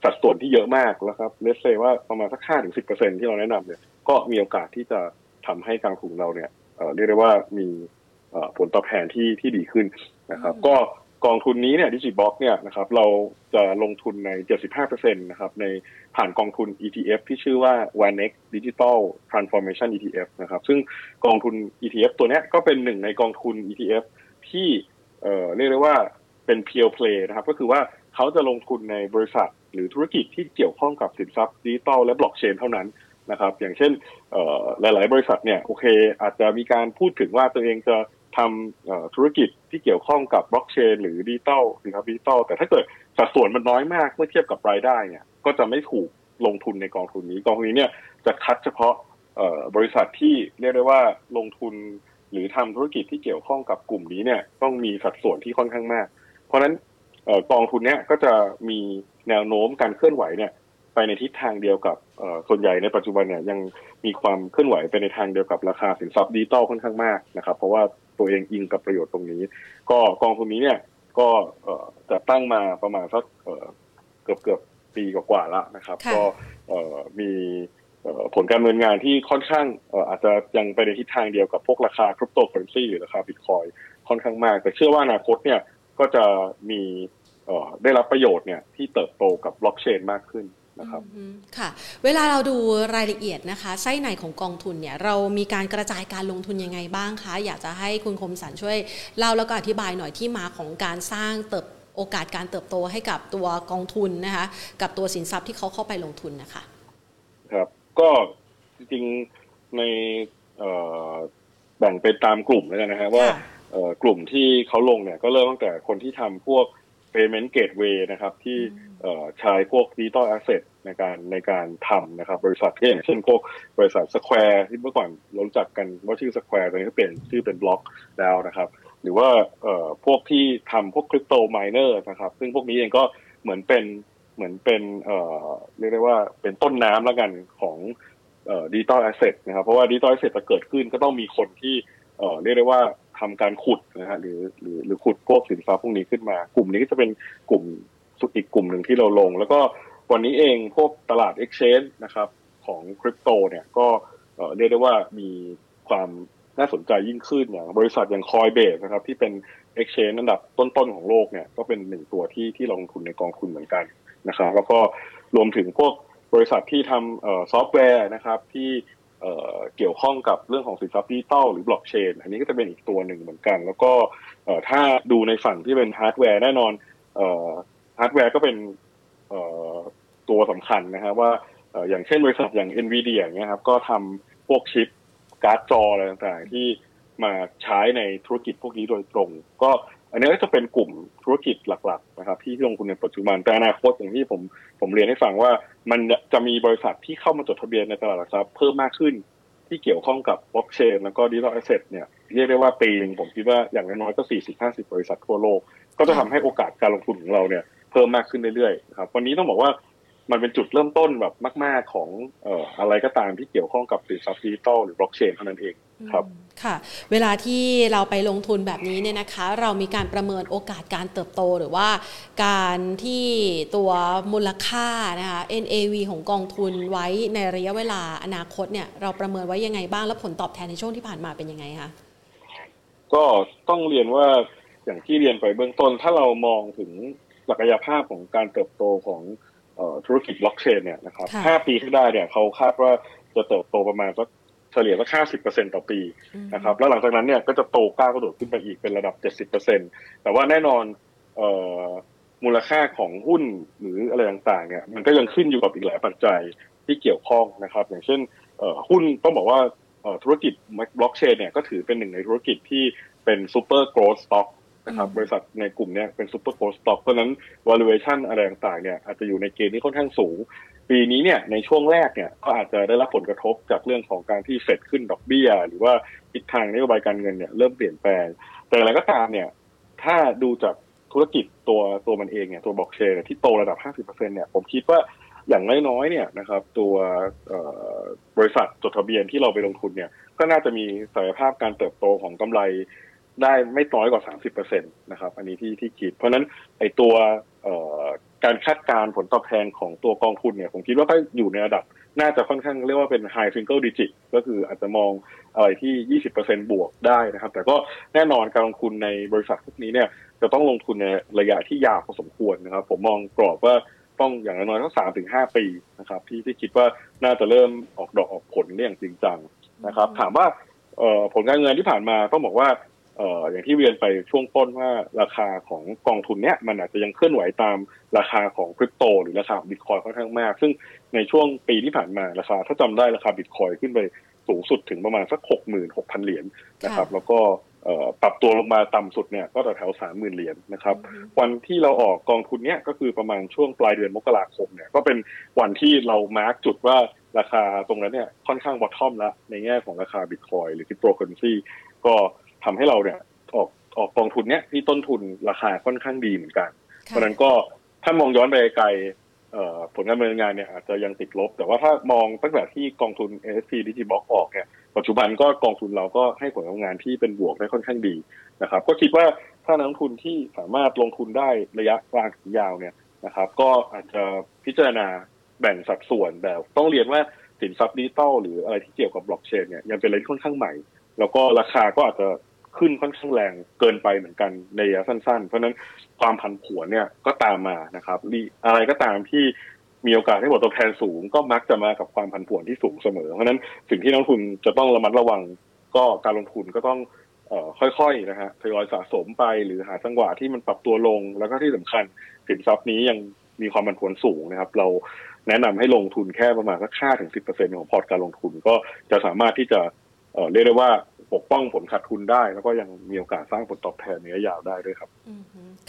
สัดส่วนที่เยอะมากแล้วครับเลทเซว่าประมาณสัก 5-10% ที่เราแนะนำเนี่ยก็มีโอกาสที่จะทำให้การลงทุนเราเนี่ยเรียกได้ว่ามีผลตอบแทนที่ดีขึ้นนะครับก็กองทุนนี้เนี่ย DigiBloc เนี่ยนะครับเราจะลงทุนใน 75% นะครับในผ่านกองทุน ETF ที่ชื่อว่า VanEck Digital Transformation ETF นะครับซึ่งกองทุน ETF ตัวนี้ก็เป็นหนึ่งในกองทุน ETF ที่เรียกได้ว่าเป็น pure play นะครับก็คือว่าเขาจะลงทุนในบริษัทหรือธุรกิจที่เกี่ยวข้องกับสินทรัพย์ดิจิทัลและบล็อกเชนเท่านั้นนะครับอย่างเช่นหลายๆบริษัทเนี่ยโอเคอาจจะมีการพูดถึงว่าตัวเองจะทำธุรกิจที่เกี่ยวข้องกับบล็อกเชนหรือดิจิทัลสินทรัพย์ดิจิทัลแต่ถ้าเกิดสัดส่วนมันน้อยมากเมื่อเทียบกับรายได้เนี่ยก็จะไม่ถูกลงทุนในกองทุนนี้กองทุนนี้เนี่ยจะคัดเฉพาะบริษัทที่เรียกได้ว่าลงทุนหรือทำธุรกิจที่เกี่ยวข้องกับกลุ่มนี้เนี่ยต้องมีสัดส่วนที่ค่อนข้างมากเพราะฉะนั้นกองทุนเนี้ยก็จะมีแนวโน้มการเคลื่อนไหวเนี่ยไปในทิศทางเดียวกับส่วนใหญ่ในปัจจุบันเนี่ยยังมีความเคลื่อนไหวไปในทางเดียวกับราคาสินทรัพย์ดิจิตอลค่อนข้างมากนะครับเพราะว่าตัวเองอิงกับประโยชน์ตรงนี้ก็กองทุนนี้เนี่ยก็จะตั้งมาประมาณสักเกือบปีกว่าๆแล้วนะครับก็มีผลการดำเนินงานที่ค่อนข้างอาจจะยังไปในทิศทางเดียวกับพวกราคาคริปโตเคอเรนซีหรือราคาบิตคอยค่อนข้างมากแต่เชื่อว่าอนาคตเนี่ยก็จะมีได้รับประโยชน์เนี่ยที่เติบโตกับบล็อกเชนมากขึ้นนะครับค่ะเวลาเราดูรายละเอียดนะคะไส้ในของกองทุนเนี่ยเรามีการกระจายการลงทุนยังไงบ้างคะอยากจะให้คุณคมสันช่วยเล่าแล้วก็อธิบายหน่อยที่มาของการสร้างโอกาสการเติบโตให้กับตัวกองทุนนะคะกับตัวสินทรัพย์ที่เขาเข้าไปลงทุนนะคะ ครับก็จริงๆในแบ่งเป็นตามกลุ่มแล้วกันนะฮะว่ากลุ่มที่เขาลงเนี่ยก็เริ่มตั้งแต่คนที่ทำพวก payment gateway นะครับที่ใช้พวก digital asset ในการทำนะครับบริษัทอย่างเช่นพวกบริษัท Square ที่เมื่อก่อนเรารู้จักกันว่าชื่อ Square ตอนนี้ก็เปลี่ยนชื่อเป็น Block แล้วนะครับหรือว่าพวกที่ทำพวก crypto miner นะครับซึ่งพวกนี้เองก็เหมือนเป็นเรียกได้ว่าเป็นต้นน้ำแล้วกันของdigital asset นะครับเพราะว่า digital asset จะเกิดขึ้นก็ต้องมีคนที่เรียกได้ว่าทำการขุดนะฮะหรือขุดพวกสินทรัพย์พวกนี้ขึ้นมากลุ่มนี้ก็จะเป็นกลุ่มสุดอีกกลุ่มหนึ่งที่เราลงแล้วก็วันนี้เองพวกตลาด exchange นะครับของคริปโตเนี่ยก็เรียกได้ว่ามีความน่าสนใจยิ่งขึ้นอย่างบริษัทอย่าง Coinbase นะครับที่เป็น exchange อันดับต้นๆของโลกเนี่ยก็เป็นหนึ่งตัวที่ลงทุนในกองทุนเหมือนกันนะครับแล้วก็รวมถึงพวกบริษัทที่ทำซอฟต์แวร์นะครับที่เกี่ยวข้องกับเรื่องของสินทรัพย์ดิจิตอลหรือบล็อกเชนอันนี้ก็จะเป็นอีกตัวหนึ่งเหมือนกันแล้วก็ถ้าดูในฝั่งที่เป็นฮาร์ดแวร์แน่นอนฮาร์ดแวร์ก็เป็นตัวสำคัญนะครับว่าอย่างเช่นบริษัทอย่าง NVIDIA อย่างเงี้ยครับก็ทำพวกชิปการ์ดจออะไรต่างๆที่มาใช้ในธุรกิจพวกนี้โดยตรงก็อันนี้ก็จะเป็นกลุ่มธุรกิจหลักๆนะครับที่ลงทุนในปัจจุบันแต่อนาคตอย่างที่ผมเรียนให้ฟังว่ามันจะมีบริษัทที่เข้ามาจดทะเบียนในตลาดหลักทรัพย์เพิ่มมากขึ้นที่เกี่ยวข้องกับบล็อกเชนแล้วก็ดิจิทัลแอสเซทเนี่ยเรียกได้ว่าปีนึงผมคิดว่าอย่างน้อยก็ 40-50 บริษัททั่วโลกก็จะทำให้โอกาสการลงทุนของเราเนี่ยเพิ่มมากขึ้นเรื่อยๆครับวันนี้ต้องบอกว่ามันเป็นจุดเริ่มต้นแบบมากๆของอะไรก็ตามที่เกี่ยวข้องกับสินทรัพย์ดิจิทัลหรือบล็อกเชนเท่านั้นเองครับค่ะเวลาที่เราไปลงทุนแบบนี้เนี่ยนะคะเรามีการประเมินโอกาสการเติบโตหรือว่าการที่ตัวมูลค่านะคะ NAV ของกองทุนไว้ในระยะเวลาอนาคตเนี่ยเราประเมินไว้ยังไงบ้างและผลตอบแทนในช่วงที่ผ่านมาเป็นยังไงคะก็ต้องเรียนว่าอย่างที่เรียนไปเบื้องต้นถ้าเรามองถึงศักยภาพของการเติบโตของธุรกิจบล็อกเชนเนี่ยนะครับ5ปีข้างหน้าเนี่ยเขาคาดว่าจะเติบโตประมาณสักเฉลี่ยสัก 50% ต่อปีนะครับแล้วหลังจากนั้นเนี่ยก็จะโตก้าวกระโดดขึ้นไปอีกเป็นระดับ 70% แต่ว่าแน่นอนมูลค่าของหุ้นหรืออะไรต่างๆเนี่ยมันก็ยังขึ้นอยู่กับอีกหลายปัจจัยที่เกี่ยวข้องนะครับอย่างเช่นหุ้นต้องบอกว่าธุรกิจบล็อกเชนเนี่ยก็ถือเป็นหนึ่งในธุรกิจที่เป็นซูเปอร์โกลด์สต็อกนะครับบริษัทในกลุ่มเนี้ยเป็นซูเปอร์โกลด์สต็อกเพราะนั้น valuation อะไรต่างๆเนี่ยอาจจะอยู่ในเกณฑ์ที่ค่อนข้างสูงปีนี้เนี่ยในช่วงแรกเนี่ยก็อาจจะได้รับผลกระทบจากเรื่องของการที่เฟดขึ้นดอกเบี้ยหรือว่าทิศทางนโยบายการเงินเนี่ยเริ่มเปลี่ยนแปลงแต่อะไรก็ตามเนี่ยถ้าดูจากธุรกิจตัวมันเองเนี่ยตัวบล็อกเชนที่โตระดับ 50% เนี่ยผมคิดว่าอย่างน้อยๆเนี่ยนะครับตัวบริษัทจดทะเบียนที่เราไปลงทุนเนี่ยก็น่าจะมีศักยภาพการเติบโตของกำไรได้ไม่น้อยกว่า 30% นะครับอันนี้ที่คิดเพราะนั้นไอ้ตัวการคาดการณ์ผลตอบแทนของตัวกองทุนเนี่ยผมคิดว่าก็อยู่ในระดับน่าจะค่อนข้างเรียกว่าเป็น high single digit ก็คืออาจจะมองอะไรที่ 20% บวกได้นะครับแต่ก็แน่นอนการลงทุนในบริษัทพวกนี้เนี่ยจะต้องลงทุนในระยะที่ยาวพอสมควรนะครับผมมองกรอบว่าต้องอย่างน้อยๆก็ 3-5 ปีนะครับที่คิดว่าน่าจะเริ่มออกดอกออกผลอย่างจริงจังนะครับถามว่าผลการเงินที่ผ่านมาต้องบอกว่าอย่างที่เรียนไปช่วงต้นว่าราคาของกองทุนเนี้ยมันอาจจะยังเคลื่อนไหวตามราคาของคริปโตหรือราคาบิตคอยน์ค่อนข้างมากซึ่งในช่วงปีที่ผ่านมาราคาถ้าจำได้ราคาบิตคอยน์ขึ้นไปสูงสุดถึงประมาณสัก 66,000 เหรียญนะครับแล้วก็ปรับตัวลงมาต่ำสุดเนี่ยก็แถว 30,000 เหรียญนะครับวันที่เราออกกองทุนเนี้ยก็คือประมาณช่วงปลายเดือนมกราคมเนี่ยก็เป็นวันที่เรามาร์คจุดว่าราคาตรงนั้นเนี่ยค่อนข้างบอททอมละในแง่ของราคาบิตคอยน์หรือคริปโตเคอเรนซีก็ทำให้เราเนี่ยออกกองทุนเนี้ยที่ต้นทุนราคาค่อนข้างดีเหมือนกันเพราะนั้นก็ถ้ามองย้อนไปไกลผลการดำเนินงานเนี่ยอาจจะยังติดลบแต่ว่าถ้ามองตั้งแต่ที่กองทุน ASP Digital ออกเนี่ยปัจจุบันก็กองทุนเราก็ให้ผลการดำเนินงานที่เป็นบวกได้ค่อนข้างดีนะครับก็คิดว่าถ้านักลงทุนที่สามารถลงทุนได้ระยะกลางถึงยาวเนี่ยนะครับก็อาจจะพิจารณาแบ่งสัดส่วนแบบต้องเรียนว่าสินทรัพย์ดิจิตอลหรืออะไรที่เกี่ยวกับบล็อกเชนเนี่ยยังเป็นอะไรที่ค่อนข้างใหม่แล้วก็ราคาก็อาจจะขึ้นค่อนข้างแรงเกินไปเหมือนกันในระยะสั้นๆเพราะนั้นความผันผวนเนี่ยก็ตามมานะครับอะไรก็ตามที่มีโอกาสให้ผลตอบแทนสูงก็มักจะมากับความผันผวนที่สูงเสมอเพราะนั้นสิ่งที่นักลงทุนจะต้องระมัดระวังก็การลงทุนก็ต้องค่อยๆนะฮะทยอยสะสมไปหรือหาจังหวะที่มันปรับตัวลงแล้วก็ที่สำคัญสินทรัพย์นี้ยังมีความผันผวนสูงนะครับเรา แนะนำให้ลงทุนแค่ประมาณสัก 5-10% ของพอร์ตการลงทุนก็จะสามารถที่จะเรียกได้ว่าปกป้องผลขาดทุนได้แล้วก็ยังมีโอกาสสร้างผลตอบแทนระยะยาวได้ด้วยครับ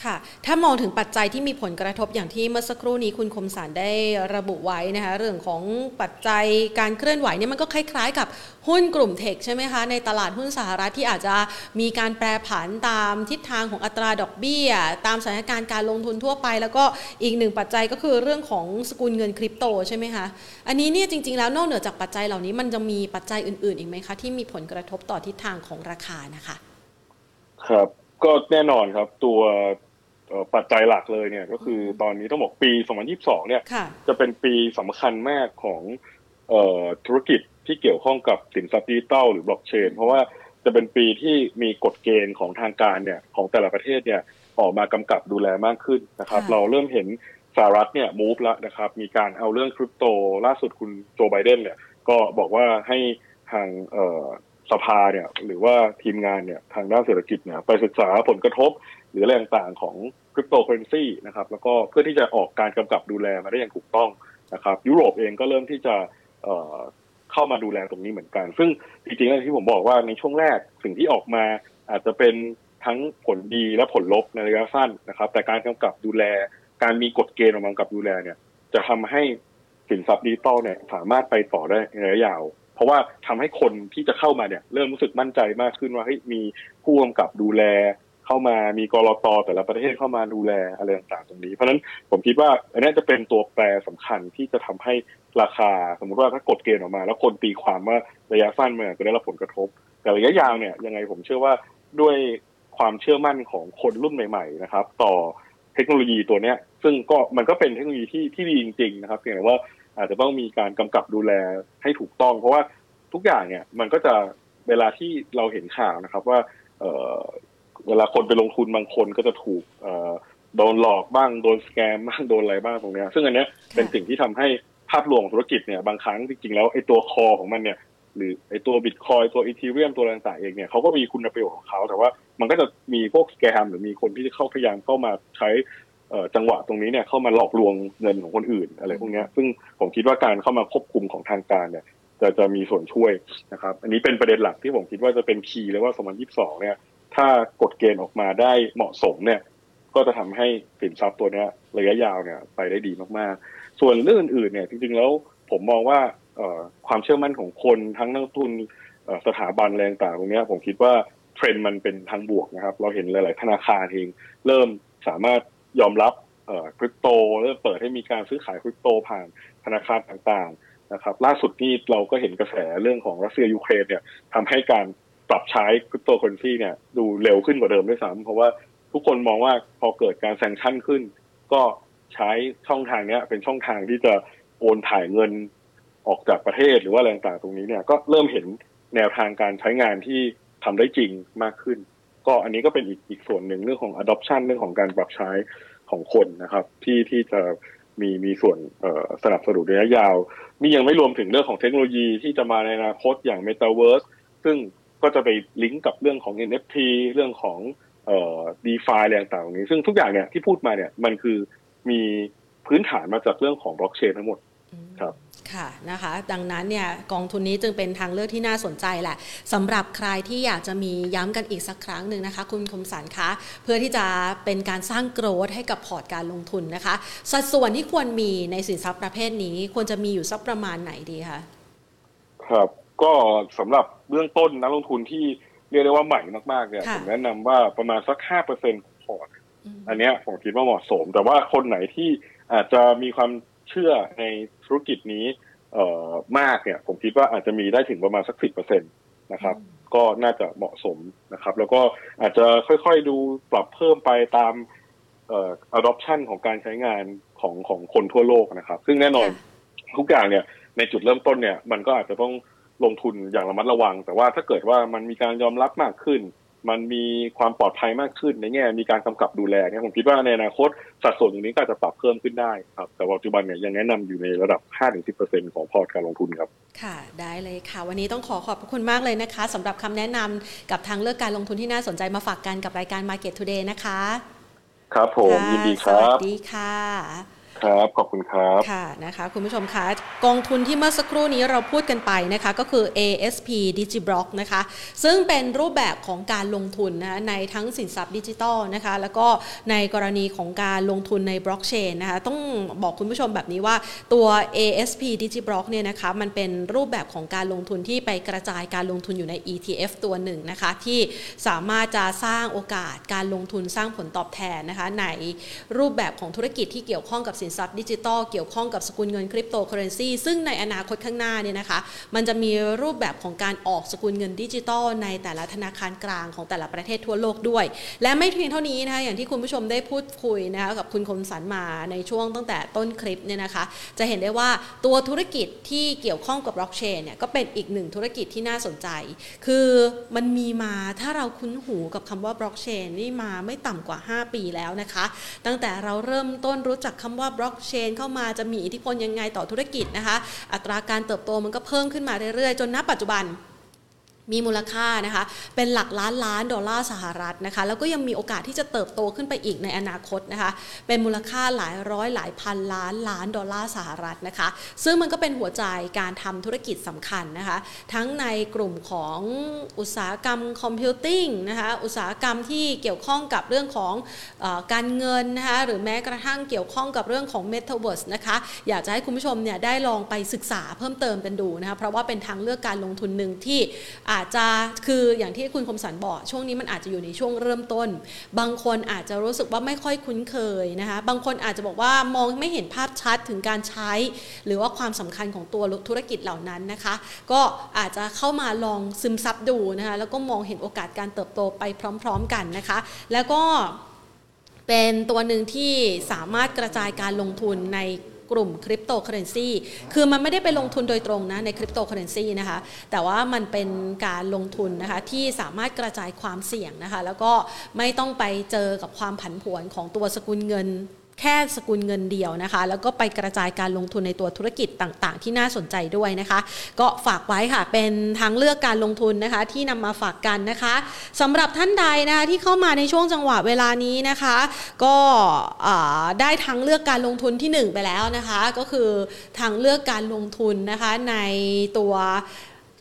ค่ะถ้ามองถึงปัจจัยที่มีผลกระทบอย่างที่เมื่อสักครู่นี้คุณคมสารได้ระบุไว้นะคะเรื่องของปัจจัยการเคลื่อนไหวเนี่ยมันก็คล้ายๆกับหุ้นกลุ่มเทคใช่ไหมคะในตลาดหุ้นสหรัฐที่อาจจะมีการแปรผันตามทิศทางของอัตราดอกเบี้ยตามสถานการณ์การลงทุนทั่วไปแล้วก็อีกหนึ่งปัจจัยก็คือเรื่องของสกุลเงินคริปโตใช่ไหมคะอันนี้เนี่ยจริงๆแล้วนอกเหนือจากปัจจัยเหล่านี้มันจะมีปัจจัยอื่นๆอีกไหมคะที่มีผลกระทบต่อทิศทางของราคานะคะครับก็แน่นอนครับตัวปัจจัยหลักเลยเนี่ยก็คือตอนนี้ต้องบอกปี2022เนี่ยจะเป็นปีสำคัญมากของธุรกิจที่เกี่ยวข้องกับสินทรัพย์ดิจิตอลหรือบล็อกเชนเพราะว่าจะเป็นปีที่มีกฎเกณฑ์ของทางการเนี่ยของแต่ละประเทศเนี่ยออกมากำกับดูแลมากขึ้นนะครับเราเริ่มเห็นสหรัฐเนี่ยมูฟแล้วนะครับมีการเอาเรื่องคริปโตล่าสุดคุณโจไบเดนเนี่ยก็บอกว่าให้ทางสภาเนี่ยหรือว่าทีมงานเนี่ยทางด้านเศรษฐกิจเนี่ยไปศึกษาผลกระทบหรืออะไรต่างๆของคริปโตเคอเรนซีนะครับแล้วก็เพื่อที่จะออกการกำกับดูแลมาได้อย่างถูกต้องนะครับยุโรปเองก็เริ่มที่จะเข้ามาดูแลตรงนี้เหมือนกันซึ่งจริงๆแล้วที่ผมบอกว่าในช่วงแรกสิ่งที่ออกมาอาจจะเป็นทั้งผลดีและผลลบในระยะสั้นนะครับแต่การกำกับดูแลการมีกฎเกณฑ์ของกำกับดูแลเนี่ยจะทำให้สินทรัพย์ดิจิตอลเนี่ยสามารถไปต่อได้ในระยะยาวเพราะว่าทำให้คนที่จะเข้ามาเนี่ยเริ่มรู้สึกมั่นใจมากขึ้นว่าเฮ้ยมีผู้กำกับดูแลเข้ามามีกลต.แต่ละประเทศเข้ามาดูแลอะไรต่างๆตรงนี้เพราะนั้นผมคิดว่าอันนี้จะเป็นตัวแปรสำคัญที่จะทำให้ราคาสมมติว่าถ้ากฎเกณฑ์ออกมาแล้วคนตีความว่าระยะสั้นมันจะได้รับผลกระทบแต่ระยะยาวเนี่ยยังไงผมเชื่อว่าด้วยความเชื่อมั่นของคนรุ่นใหม่ๆนะครับต่อเทคโนโลยีตัวเนี้ยซึ่งก็มันก็เป็นเทคโนโลยีที่ดีจริงๆนะครับเพียงแต่ว่าอาจจะต้องมีการกำกับดูแลให้ถูกต้องเพราะว่าทุกอย่างเนี่ยมันก็จะเวลาที่เราเห็นข่าวนะครับว่าเวลาคนไปลงทุนบางคนก็จะถูกโดนหลอกบ้างโดนสแกมบ้างโดนอะไรบ้างตรงนี้ซึ่งอันเนี้ยเป็นสิ่งที่ทำให้ภาพรวมของธุรกิจเนี่ยบางครั้งจริงๆแล้วไอ้ตัวคอของมันเนี่ยหรือไอ้ตัวบิตคอยตัวอีเทเรียมตัวต่างๆเองเนี่ยเขาก็มีคุณประโยชน์ของเขาแต่ว่ามันก็จะมีพวกสแกมหรือมีคนที่จะเข้าพยายามเข้ามาใช้จังหวะตรงนี้เนี่ยเข้ามาหลอกลวงเงินของคนอื่นอะไรพวกนี้ซึ่งผมคิดว่าการเข้ามาควบคุมของทางการเนี่ยจะมีส่วนช่วยนะครับอันนี้เป็นประเด็นหลักที่ผมคิดว่าจะเป็นคีย์เลยว่า2022เนี่ยถ้ากฎเกณฑ์ออกมาได้เหมาะสมเนี่ยก็จะทำให้สินทรัพย์ตัวนี้ระยะยาวเนี่ยไปได้ดีมากๆส่วนเรื่องอื่นเนี่ยจริงๆแล้วผมมองว่าความเชื่อมั่นของคนทั้งนักทุนสถาบันแรงต่างตรงนี้ผมคิดว่าเทรนด์มันเป็นทางบวกนะครับเราเห็นหลายๆธนาคารเองเริ่มสามารถยอมรับคริปโตเริ่มเปิดให้มีการซื้อขายคริปโตผ่านธนาคารต่างๆนะครับล่าสุดนี่เราก็เห็นกระแสเรื่องของรัสเซียยูเครนเนี่ยทำให้การปรับใช้คริปโตเคอเรนซีเนี่ยดูเร็วขึ้นกว่าเดิมด้วยซ้ำเพราะว่าทุกคนมองว่าพอเกิดการแซงชั่นขึ้นก็ใช้ช่องทางนี้เป็นช่องทางที่จะโอนถ่ายเงินออกจากประเทศหรือว่าอะไรต่างๆตรงนี้เนี่ยก็เริ่มเห็นแนวทางการใช้งานที่ทำได้จริงมากขึ้นก็อันนี้ก็เป็นอีกส่วนหนึ่งเรื่องของ adoption เรื่องของการปรับใช้ของคนนะครับที่จะมีส่วนสนับสนุนระยะยาวนี่ยังไม่รวมถึงเรื่องของเทคโนโลยีที่จะมาในอนาคตอย่าง Metaverse ซึ่งก็จะไปลิงก์กับเรื่องของ NFT เรื่องของDeFi อะไรต่างๆตรงนี้ซึ่งทุกอย่างเนี่ยที่พูดมาเนี่ยมันคือมีพื้นฐานมาจากเรื่องของ blockchain ทั้งหมดครับค่ะนะคะดังนั้นเนี่ยกองทุนนี้จึงเป็นทางเลือกที่น่าสนใจแหละสำหรับใครที่อยากจะมีย้ำกันอีกสักครั้งหนึ่งนะคะคุณคมสารคะเพื่อที่จะเป็นการสร้างโกรธให้กับพอร์ตการลงทุนนะคะสัดส่วนที่ควรมีในสินทรัพย์ประเภทนี้ควรจะมีอยู่สักประมาณไหนดีคะครับก็สำหรับเบื้องต้นนักลงทุนที่เรียกได้ว่าใหม่มากๆเนี่ยผมแนะนำว่าประมาณสัก 5% ของพอร์ตอันเนี้ยผมคิดว่าเหมาะสมแต่ว่าคนไหนที่อาจจะมีความเชื่อในธุรกิจนี้มากเนี่ยผมคิดว่าอาจจะมีได้ถึงประมาณสัก 10% นะครับก็น่าจะเหมาะสมนะครับแล้วก็อาจจะค่อยๆดูปรับเพิ่มไปตามadoption ของการใช้งานของคนทั่วโลกนะครับซึ่งแน่นอนทุกอย่างเนี่ยในจุดเริ่มต้นเนี่ยมันก็อาจจะต้องลงทุนอย่างระมัดระวังแต่ว่าถ้าเกิดว่ามันมีการยอมรับมากขึ้นมันมีความปลอดภัยมากขึ้นในแง่มีการกำกับดูแลเนี่ยผมคิดว่าในอนาคตสัดส่วนตรงนี้ก็จะปรับเพิ่มขึ้นได้ครับแต่ปัจจุบันเนี่ยยังแนะนำอยู่ในระดับ 5-10% ของพอร์ตการลงทุนครับค่ะได้เลยค่ะวันนี้ต้องขอบพระคุณมากเลยนะคะสำหรับคำแนะนำกับทางเลือกการลงทุนที่น่าสนใจมาฝากกันกับรายการ Market Today นะคะครับผมยินดีครับสวัสดีค่ะ ครับขอบคุณครับค่ะนะคะคุณผู้ชมคะกองทุนที่เมื่อสักครู่นี้เราพูดกันไปนะคะก็คือ ASP DIGIBLOC นะคะซึ่งเป็นรูปแบบของการลงทุนนะในทั้งสินทรัพย์ดิจิตอลนะคะแล้วก็ในกรณีของการลงทุนในบล็อกเชนนะคะต้องบอกคุณผู้ชมแบบนี้ว่าตัว ASP DIGIBLOC เนี่ยนะคะมันเป็นรูปแบบของการลงทุนที่ไปกระจายการลงทุนอยู่ใน ETF ตัวหนึ่งนะคะที่สามารถจะสร้างโอกาสการลงทุนสร้างผลตอบแทนนะคะในรูปแบบของธุรกิจที่เกี่ยวข้องกับสินทรัพย์ดิจิตอลเกี่ยวข้องกับสกุลเงินคริปโตเคอเรนซีซึ่งในอนาคตข้างหน้าเนี่ยนะคะมันจะมีรูปแบบของการออกสกุลเงินดิจิตอลในแต่ละธนาคารกลางของแต่ละประเทศทั่วโลกด้วยและไม่เพียงเท่านี้นะคะอย่างที่คุณผู้ชมได้พูดคุยนะคะกับคุณคมสันมาในช่วงตั้งแต่ต้นคลิปเนี่ยนะคะจะเห็นได้ว่าตัวธุรกิจที่เกี่ยวข้องกับบล็อกเชนเนี่ยก็เป็นอีกหนึ่งธุรกิจที่น่าสนใจคือมันมีมาถ้าเราคุ้นหูกับคำว่าบล็อกเชนนี่มาไม่ต่ำกว่า5 ปีแล้วนะคะตั้งแต่เราเริ่มต้นรู้จักคำว่าบล็อกเชนเข้ามาจะมีอิทธิพลยังไงต่อธุรกิจนะคะอัตราการเติบโตมันก็เพิ่มขึ้นมาเรื่อยๆจนณปัจจุบันมีมูลค่านะคะเป็นหลักล้านล้านดอลลาร์สหรัฐนะคะแล้วก็ยังมีโอกาสที่จะเติบโตขึ้นไปอีกในอนาคตนะคะเป็นมูลค่าหลายร้อยหลายพันล้านล้านดอลลาร์สหรัฐนะคะซึ่งมันก็เป็นหัวใจการทำธุรกิจสำคัญนะคะทั้งในกลุ่มของอุตสาหกรรมคอมพิวติ้งนะคะอุตสาหกรรมที่เกี่ยวข้องกับเรื่องของการเงินนะคะหรือแม้กระทั่งเกี่ยวข้องกับเรื่องของเมตาเวิร์สนะคะอยากจะให้คุณผู้ชมเนี่ยได้ลองไปศึกษาเพิ่มเติมกันดูนะคะเพราะว่าเป็นทางเลือกการลงทุนหนึ่งที่อาจจะคืออย่างที่คุณคมสันบอกช่วงนี้มันอาจจะอยู่ในช่วงเริ่มต้นบางคนอาจจะรู้สึกว่าไม่ค่อยคุ้นเคยนะคะบางคนอาจจะบอกว่ามองไม่เห็นภาพชัดถึงการใช้หรือว่าความสำคัญของตัวธุรกิจเหล่านั้นนะคะก็อาจจะเข้ามาลองซึมซับดูนะคะแล้วก็มองเห็นโอกาสการเติบโตไปพร้อมๆกันนะคะแล้วก็เป็นตัวหนึ่งที่สามารถกระจายการลงทุนในกลุ่มคริปโตเคอเรนซีคือมันไม่ได้ไปลงทุนโดยตรงนะในคริปโตเคอเรนซีนะคะแต่ว่ามันเป็นการลงทุนนะคะที่สามารถกระจายความเสี่ยงนะคะแล้วก็ไม่ต้องไปเจอกับความผันผวนของตัวสกุลเงินแค่สกุลเงินเดียวนะคะแล้วก็ไปกระจายการลงทุนในตัวธุรกิจต่างๆที่น่าสนใจด้วยนะคะก็ฝากไว้ค่ะเป็นทางเลือกการลงทุนนะคะที่นำมาฝากกันนะคะสำหรับท่านใดนะคะที่เข้ามาในช่วงจังหวะเวลานี้นะคะก็ได้ทางเลือกการลงทุนที่1ไปแล้วนะคะก็คือทางเลือกการลงทุนนะคะในตัว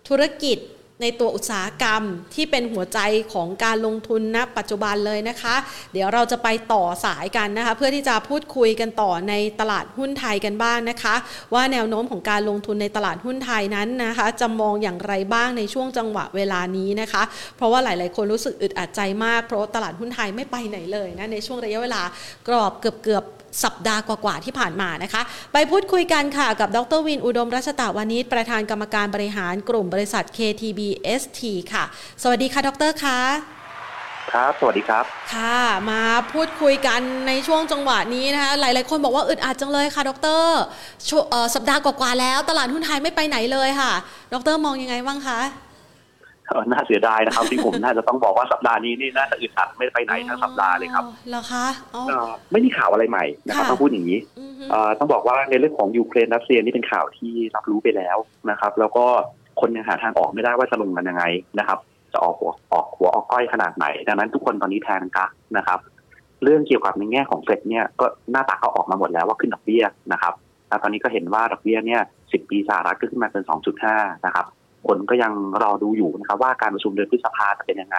ธุรกิจในตัวอุตสาหกรรมที่เป็นหัวใจของการลงทุนณปัจจุบันเลยนะคะเดี๋ยวเราจะไปต่อสายกันนะคะเพื่อที่จะพูดคุยกันต่อในตลาดหุ้นไทยกันบ้างนะคะว่าแนวโน้มของการลงทุนในตลาดหุ้นไทยนั้นนะคะจะมองอย่างไรบ้างในช่วงจังหวะเวลานี้นะคะเพราะว่าหลายๆคนรู้สึกอึดอัดใจมากเพราะตลาดหุ้นไทยไม่ไปไหนเลยนะในช่วงระยะเวลากรอบเกือบสัปดาห์กว่าๆที่ผ่านมานะคะไปพูดคุยกันค่ะกับดร.วินอุดมรัชตะวานิชประธานกรรมการบริหารกลุ่มบริษัท KTBST ค่ะสวัสดีค่ะดร.คะครับสวัสดีครับค่ะมาพูดคุยกันในช่วงจังหวะนี้นะคะหลายๆคนบอกว่าอึดอัดจังเลยค่ะดร.สัปดาห์กว่าๆแล้วตลาดหุ้นไทยไม่ไปไหนเลยค่ะดร.มองยังไงบ้างคะน่าเสียดายนะครับที่ผมน่าจะต้องบอกว่าสัปดาห์นี้นี่น่าจะอึดอัดไม่ไปไหนทั้งสัปดาห์เลยครับเหรอคะไม่มีข่าวอะไรใหม่นะครับต้องพูดอย่างนี้ต้องบอกว่าในเรื่องของยูเครนรัสเซียนี่เป็นข่าวที่รับรู้ไปแล้วนะครับแล้วก็คนยังหาทางออกไม่ได้ว่าจะลงมันยังไงนะครับจะออกหัวออกก้อยขนาดไหนดังนั้นทุกคนตอนนี้แทงกันนะครับเรื่องเกี่ยวกับในแง่ของเฟดเนี่ยก็หน้าตาเขาออกมาหมดแล้วว่าขึ้นดอกเบี้ยนะครับแล้วตอนนี้ก็เห็นว่าดอกเบี้ยเนี่ย10 ปีสหรัฐก็ขึ้นมาเป็น 2.5 นะครับคนก็ยังรอดูอยู่นะครับว่าการประชุมเดือนพฤษภาจะเป็นยังไง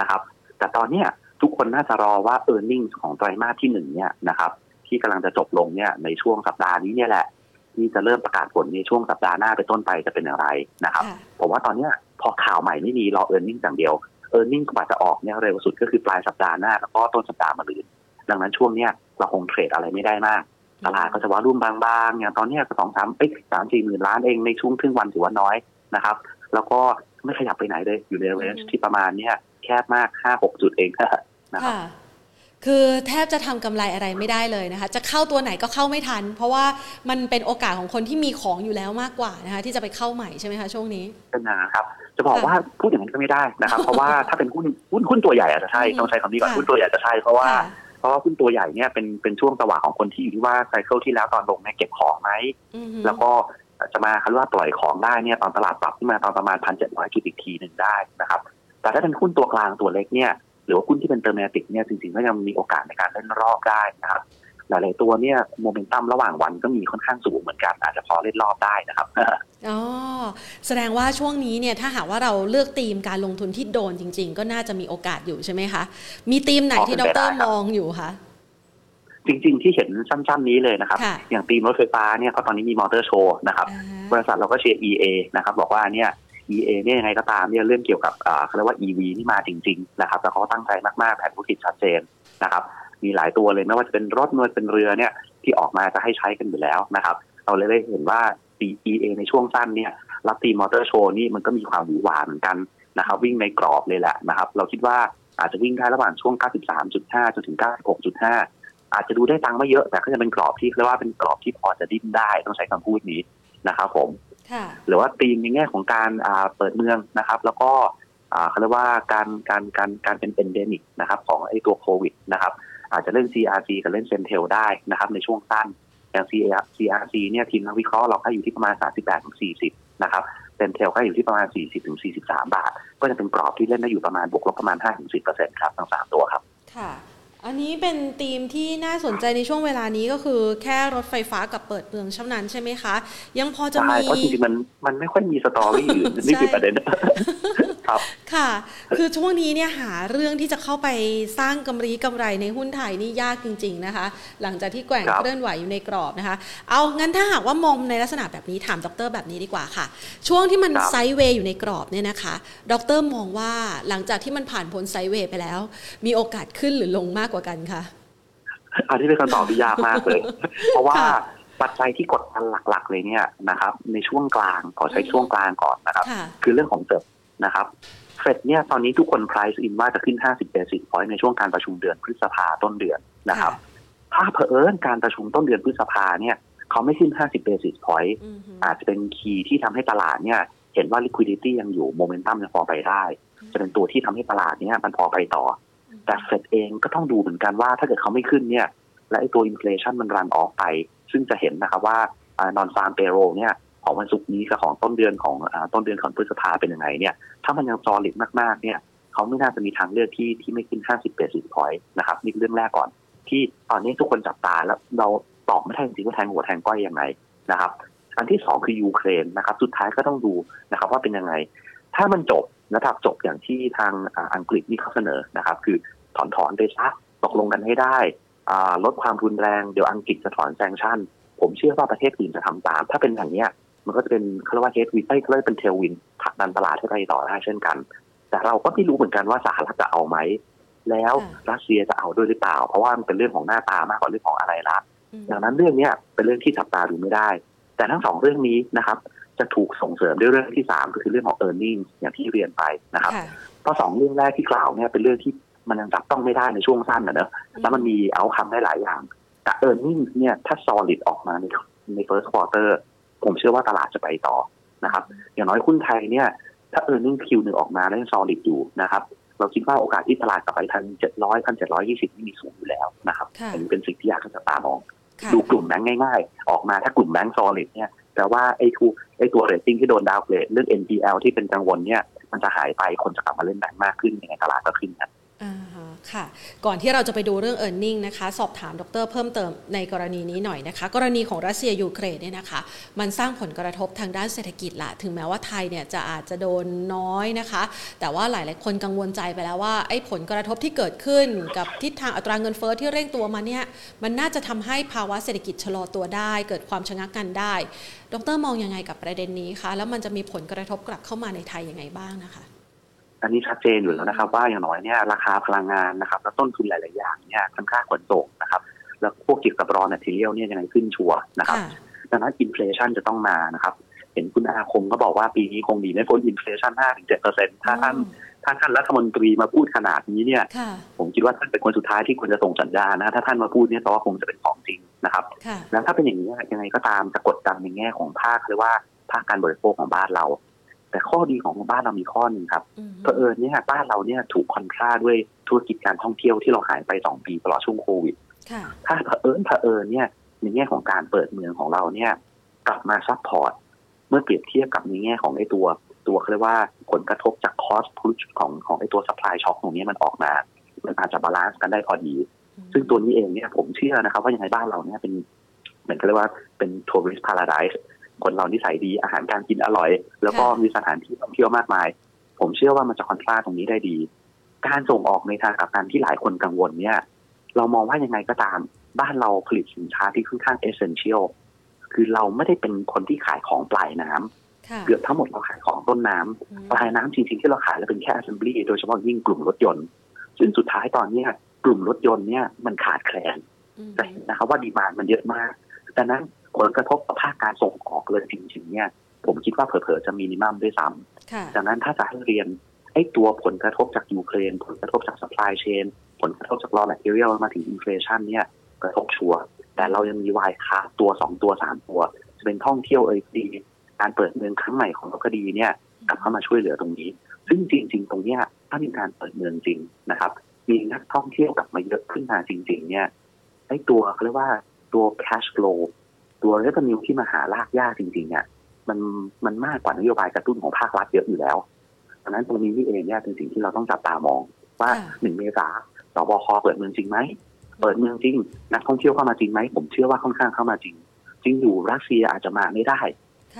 นะครับแต่ตอนนี้ทุกคนน่าจะรอว่า earnings ของไตรมาสที่1เนี่ยนะครับที่กำลังจะจบลงเนี่ยในช่วงสัปดาห์นี้เนี่ยแหละที่จะเริ่มประกาศผลในช่วงสัปดาห์หน้าไปต้นไปจะเป็นอย่างไรนะครับผมว่าตอนนี้พอข่าวใหม่ไม่มีรอ earnings อย่างเดียว earnings กว่าจะออกเนี่ยเร็วสุดก็คือปลายสัปดาห์หน้าแล้วก็ต้นสัปดาห์มะรืนดังนั้นช่วงเนี้ยเราคงเทรดอะไรไม่ได้มากตลาดก็จะว่ารุ่มบางๆอย่างตอนนี้ก็2-3 หมื่นล้านเองในช่วงครึ่งวันถือว่าน้อยนะครับแล้วก็ไม่ขยับไปไหนเลยอยู่ในเรนจ์ที่ประมาณนี้แคบมาก 5-6 จุดเองนะครับคือแทบจะทำกำไรอะไรไม่ได้เลยนะคะจะเข้าตัวไหนก็เข้าไม่ทันเพราะว่ามันเป็นโอกาสของคนที่มีของอยู่แล้วมากกว่านะคะที่จะไปเข้าใหม่ใช่ไหมคะช่วงนี้เป็นนะครับจะบอกว่าพูดอย่างนั้นก็ไม่ได้นะครับเพราะว่าถ้าเป็นหุ้นตัวใหญ่อาจจะใช่ต้องใช้คำนี้ก่อนหุ้นตัวใหญ่จะใช่เพราะว่าหุ้นตัวใหญ่เนี่ยเป็นช่วงจังหวะของคนที่อยู่ที่ว่าไซเคิลที่แล้วตอนลงเนี่ยเก็บของไหมแล้วก็จะมาคัดว่าปล่อยของได้เนี่ยตอนตลาดปรับขึ้นมาตอนประมาณ 1,700 จุดอีกทีหนึ่งได้นะครับแต่ถ้าเป็นหุ้นตัวกลางตัวเล็กเนี่ยหรือว่าหุ้นที่เป็นเทอร์เมติกเนี่ยจริงๆก็ยังมีโอกาสในการเล่นรอบได้นะครับ หลายๆตัวเนี่ยโมเมนตัมระหว่างวันก็มีค่อนข้างสูงเหมือนกันอาจจะพอเล่นรอบได้นะครับอ๋อแสดงว่าช่วงนี้เนี่ยถ้าหากว่าเราเลือกธีมการลงทุนที่โดนจริงๆก็น่าจะมีโอกาสอยู่ใช่ไหมคะมีธีมไหนที่ดร.มองอยู่คะจริงๆที่เห็นสั้นๆนี้เลยนะครับอย่างธีมรถไฟฟ้าเนี่ยก็ตอนนี้มีมอเตอร์โชว์นะครับบริษัทเราก็เชียร์ EA นะครับบอกว่าเนี่ย EA เนี่ยยังไงก็ตามเนี่ยเรื่องเกี่ยวกับเขาเรียกว่า EV นี่มาจริงๆนะครับแต่เขาตั้งใจมากๆแผนธุรกิจชัดเจนนะครับมีหลายตัวเลยไม่ว่าจะเป็นรถเมล์เป็นเรือเนี่ยที่ออกมาจะให้ใช้กันอยู่แล้วนะครับเราเลยได้เห็นว่า EA ในช่วงสั้นเนี่ยรับธีมมอเตอร์โชว์นี่มันก็มีความหวือหวาเหมือนกันนะครับวิ่งในกรอบเลยแหละนะครับเราคิดว่าอาจจะวิ่งได้ระหว่างช่วง 93.5 จนถึง 96.5อาจจะดูได้ตังค์ไม่เยอะแต่ก็จะเป็นกรอบที่เรียกว่าเป็นกรอบที่พอจะดิ้นได้ต้องใช้คำพูดนี้นะครับผมหรือว่าธีมในแง่ของการเปิดเมืองนะครับแล้วก็เขาเรียกว่าการเป็น endemic นะครับของไอ้ตัวโควิดนะครับอาจจะเล่น CRC กับเล่น Central ได้นะครับในช่วงสั้นอย่าง CRC เนี่ยทีมนักวิเคราะห์เราให้อยู่ที่ประมาณ 38-40 นะครับ Central ให้อยู่ที่ประมาณ 40-43 บาทก็จะเป็นกรอบที่เล่นได้อยู่ประมาณบวกลบประมาณ 5-10% ครับทั้ง3ตัวครับค่ะอันนี้เป็นธีมที่น่าสนใจในช่วงเวลานี้ก็คือแค่รถไฟฟ้ากับเปิดเมืองเท่านั้นใช่ไหมคะยังพอจะมีจริงๆมันไม่ค่อยมีสตอรี่อื่นนี่คือประเด็นครับค่ะคือช่วงนี้เนี่ยหาเรื่องที่จะเข้าไปสร้างกำไรในหุ้นไทยนี่ยากจริงๆนะคะหลังจากที่แกว่งเคลื่อนไหวอยู่ในกรอบนะคะเอางั้นถ้าหากว่ามองในลักษณะแบบนี้ถามดร.แบบนี้ดีกว่าค่ะช่วงที่มันไซด์เวย์อยู่ในกรอบเนี่ยนะคะดร.มองว่าหลังจากที่มันผ่านพ้นไซด์เวย์ไปแล้วมีโอกาสขึ้นหรือลงมากกว่ากันค่ะอันนี้เป็นคำตอบที่ยากมากเลย เพราะว่าปัจจัยที่กดดันหลักๆเลยเนี่ยนะครับในช่วงกลางขอใช้ช่วงกลางก่อนนะครับคือเรื่องของเฟดนะครับเฟดเนี่ยตอนนี้ทุกคน price in ว่าจะขึ้น50 basis point ในช่วงการประชุมเดือนพฤษภาต้นเดือนนะครับถ้าเผอิญการประชุมต้นเดือนพฤษภาเนี่ยเขาไม่ขึ้น50 basis point อาจจะเป็นคีย์ที่ทำให้ตลาดเนี่ยเห็นว่า liquidity ยังอยู่ momentum ยังพอไปได้จะเป็นตัวที่ทำให้ตลาดเนี่ยมันพอไปต่อแต่เฟดเองก็ต้องดูเหมือนกันว่าถ้าเกิดเขาไม่ขึ้นเนี่ยและไอ้ตัวอินเฟลชันมันรันออกไปซึ่งจะเห็นนะครับว่านอนฟาร์มเปโรเนี่ยของวันศุกร์นี้กับของต้นเดือนของพฤษภาเป็นยังไงเนี่ยถ้ามันยังซอลิดมากๆเนี่ยเขาไม่น่าจะมีทางเลือกที่ไม่ขึ้น50 basis point นะครับนี่เรื่องแรกก่อนที่ตอนนี้ทุกคนจับตาแล้วเราตอบไม่ได้จริงว่าแทงหัวแทงก้อยยังไงนะครับอันที่2คือยูเครนนะครับสุดท้ายก็ต้องดูนะครับว่าเป็นยังไงถ้ามันจบแล้วถ้าจบอย่างที่ทางอังกฤษนี่เขาเสนอนะครับคือถอนไปซะตกลงกันให้ได้ลดความรุนแรงเดี๋ยวอังกฤษจะถอนแซงชั่นผมเชื่อว่าประเทศอื่นจะทำตามถ้าเป็นอย่างนี้มันก็จะเป็นเขาเรียกว่าเฮดวินเขาเรียกเป็นเทลวินผลักดันตลาดให้ไปต่อได้เช่นกันแต่เราก็ไม่รู้เหมือนกันว่าสหรัฐจะเอาไหมแล้วรัสเซียจะเอาด้วยหรือเปล่าเพราะว่ามันเป็นเรื่องของหน้าตามากกว่าเรื่องของอะไรละดังนั้นเรื่องนี้เป็นเรื่องที่จับตาดูไม่ได้แต่ทั้งสองเรื่องนี้นะครับจะถูกส่งเสริมด้วยเรื่องที่3ก็คือเรื่องของ earnings อย่างที่เรียนไปนะครับเพราะ2เรื่องแรกที่กล่าวเนี่ยเป็นเรื่องที่มันยังจับต้องไม่ได้ในช่วงสั้นนะแล้วมันมีเอาท์คัมได้หลายอย่างแต่ earnings เนี่ยถ้า solid ออกมาใน first quarter ผมเชื่อว่าตลาดจะไปต่อนะครับอย่างน้อยหุ้นไทยเนี่ยถ้า earnings Q1 ออกมาแล้วยัง solid อยู่นะครับเราคิดว่าโอกาสที่ตลาดกลับไปทัน 1,700-1,720 นี่มีสูงอยู่แล้วนะครับอันนี้เป็นสิ่งที่อยากจะตามองดูกลุ่มแบงก์ง่ายๆออกมาถ้ากลุ่มแบงก์ solid เนี่ยแต่ว่าไอ้ตัวเรตติ้งที่โดนดาวเกรดเรื่อง NPL ที่เป็นกังวลเนี่ยมันจะหายไปคนจะกลับมาเล่นแบงค์มากขึ้นยังไงตลาดก็ขึ้นครับค่ะก่อนที่เราจะไปดูเรื่อง earning นะคะสอบถามดร.เพิ่มเติมในกรณีนี้หน่อยนะคะกรณีของรัสเซียยูเครนเนี่ยนะคะมันสร้างผลกระทบทางด้านเศรษฐกิจละถึงแม้ว่าไทยเนี่ยจะอาจจะโดนน้อยนะคะแต่ว่าหลายๆคนกังวลใจไปแล้วว่าไอ้ผลกระทบที่เกิดขึ้นกับทิศทางอัตราเงินเฟ้อที่เร่งตัวมาเนี่ยมันน่าจะทำให้ภาวะเศรษฐกิจชะลอตัวได้เกิดความชะงักกันได้ดร.มองยังไงกับประเด็นนี้คะแล้วมันจะมีผลกระทบกลับเข้ามาในไทยยังไงบ้างนะคะอันนี้ชัดเจนอยู่แล้วนะครับว่าอย่างน้อยเนี่ยราคาพลังงานนะครับและต้นทุนหลายๆอย่างเนี่ยทั้งค่าขนส่งนะครับแล้วพวกเกี่ยวกับรอแมททีเรียลเนี่ยยังไงขึ้นชัวนะครับดังนั้นอินเฟลชันจะต้องมานะครับเห็นคุณอาคมก็บอกว่าปีนี้คงดีไม่พ้นอินเฟลชัน 5-7% ถ้าท่านรัฐมนตรีมาพูดขนาดนี้เนี่ยผมคิดว่าท่านเป็นคนสุดท้ายที่ควรจะส่งสัญญาณนะถ้าท่านมาพูดเนี่ยก็คงจะเป็นของจริงนะครับแล้วถ้าเป็นอย่างนี้ยังไงก็ตามจะกดดันในแง่ของภาคหรือว่าภาคการบริโภคของบ้านเราแต่ข้อดีของบ้านเรามีข้อหนึ่งครับเผอิญเนี่ยบ้านเราเนี่ยถูกคอนทราด้วยธุรกิจการท่องเที่ยวที่เราหายไป2ปีตลอดช่วงโควิดถ้าเผอิญเนี่ยในแง่ของการเปิดเมืองของเราเนี่ยกลับมาซัพพอร์ตเมื่อเปรียบเทียบกับในแง่ของไอ้ตัวเค้าเรียกว่าผลกระทบจากคอสต์พุชของไอ้ตัวซัพพลายช็อคตรงนี้มันออกมามันอาจจะบาลานซ์กันได้พอดี ซึ่งตัวนี้เองเนี่ยผมเชื่อนะครับว่าอย่างไรบ้านเราเนี่ยเป็นเหมือนกันเรียกว่าเป็น tourist paradise คนเรานิสัยดีอาหารการกินอร่อยแล้วก็มีสถานที่ท่องเที่ยวมากมายผมเชื่อว่ามันจะคอนทราตรงนี้ได้ดีการส่งออกในทางกับการที่หลายคนกังวลเนี่ยเรามองว่ายังไงก็ตามบ้านเราผลิตสินค้าที่ค่อนข้าง essential คือเราไม่ได้เป็นคนที่ขายของปลายน้ำเกือบทั้งหมดเราขายของต้นน้ำปลายน้ำจริงๆที่เราขายแล้วเป็นแค่ assembly โดยเฉพาะยิ่งกลุ่มรถยนต์ซึ่งสุดท้ายตอนนี้กลุ่มรถยนต์เนี่ยมันขาดแคลนแต่นะครับว่าดีมานด์มันเยอะมากดังนั้นผลกระทบต่อภาคการส่งออกเลยจริงๆเนี่ยผมคิดว่าเผลอๆจะมินิมัมด้วยซ้ำดังนั้นถ้าจะให้เรียนไอ้ตัวผลกระทบจากยูเครนผลกระทบจาก supply chain ผลกระทบจาก raw material มาถึง inflation เนี่ยกระทบชัวร์แต่เรายังมีวายขาดตัว2ตัว3ตัวจะเป็นท่องเที่ยวเอ่ยดีการเปิดเมืองครั้งใหม่ของเราก็ดีเนี่ยกลับเข้ามาช่วยเหลือตรงนี้ซึ่งจริงๆตรงเนี้ยถ้ามีการเปิดเมืองจริงนะครับมีนักท่องเที่ยวกลับมาเยอะขึ้นมาจริงๆเนี่ยไอ้ตัวเขาเรียกว่าตัว cash flow ตัว revenue ที่มาหารากหญ้าจริงๆเนี่ยมันมากกว่านโยบายกระตุ้นของภาครัฐเยอะอยู่แล้วดังนั้นตรงนี้นี่เองเนี่ยเป็นสิ่งที่เราต้องจับตามองว่า1เมษายนสบคเปิดเมืองจริงไหมเปิดเมืองจริงนักท่องเที่ยวเข้ามาจริงไหมผมเชื่อว่าค่อนข้างเข้ามาจริงจริงอยู่รัสเซียอาจจะมาไม่ได้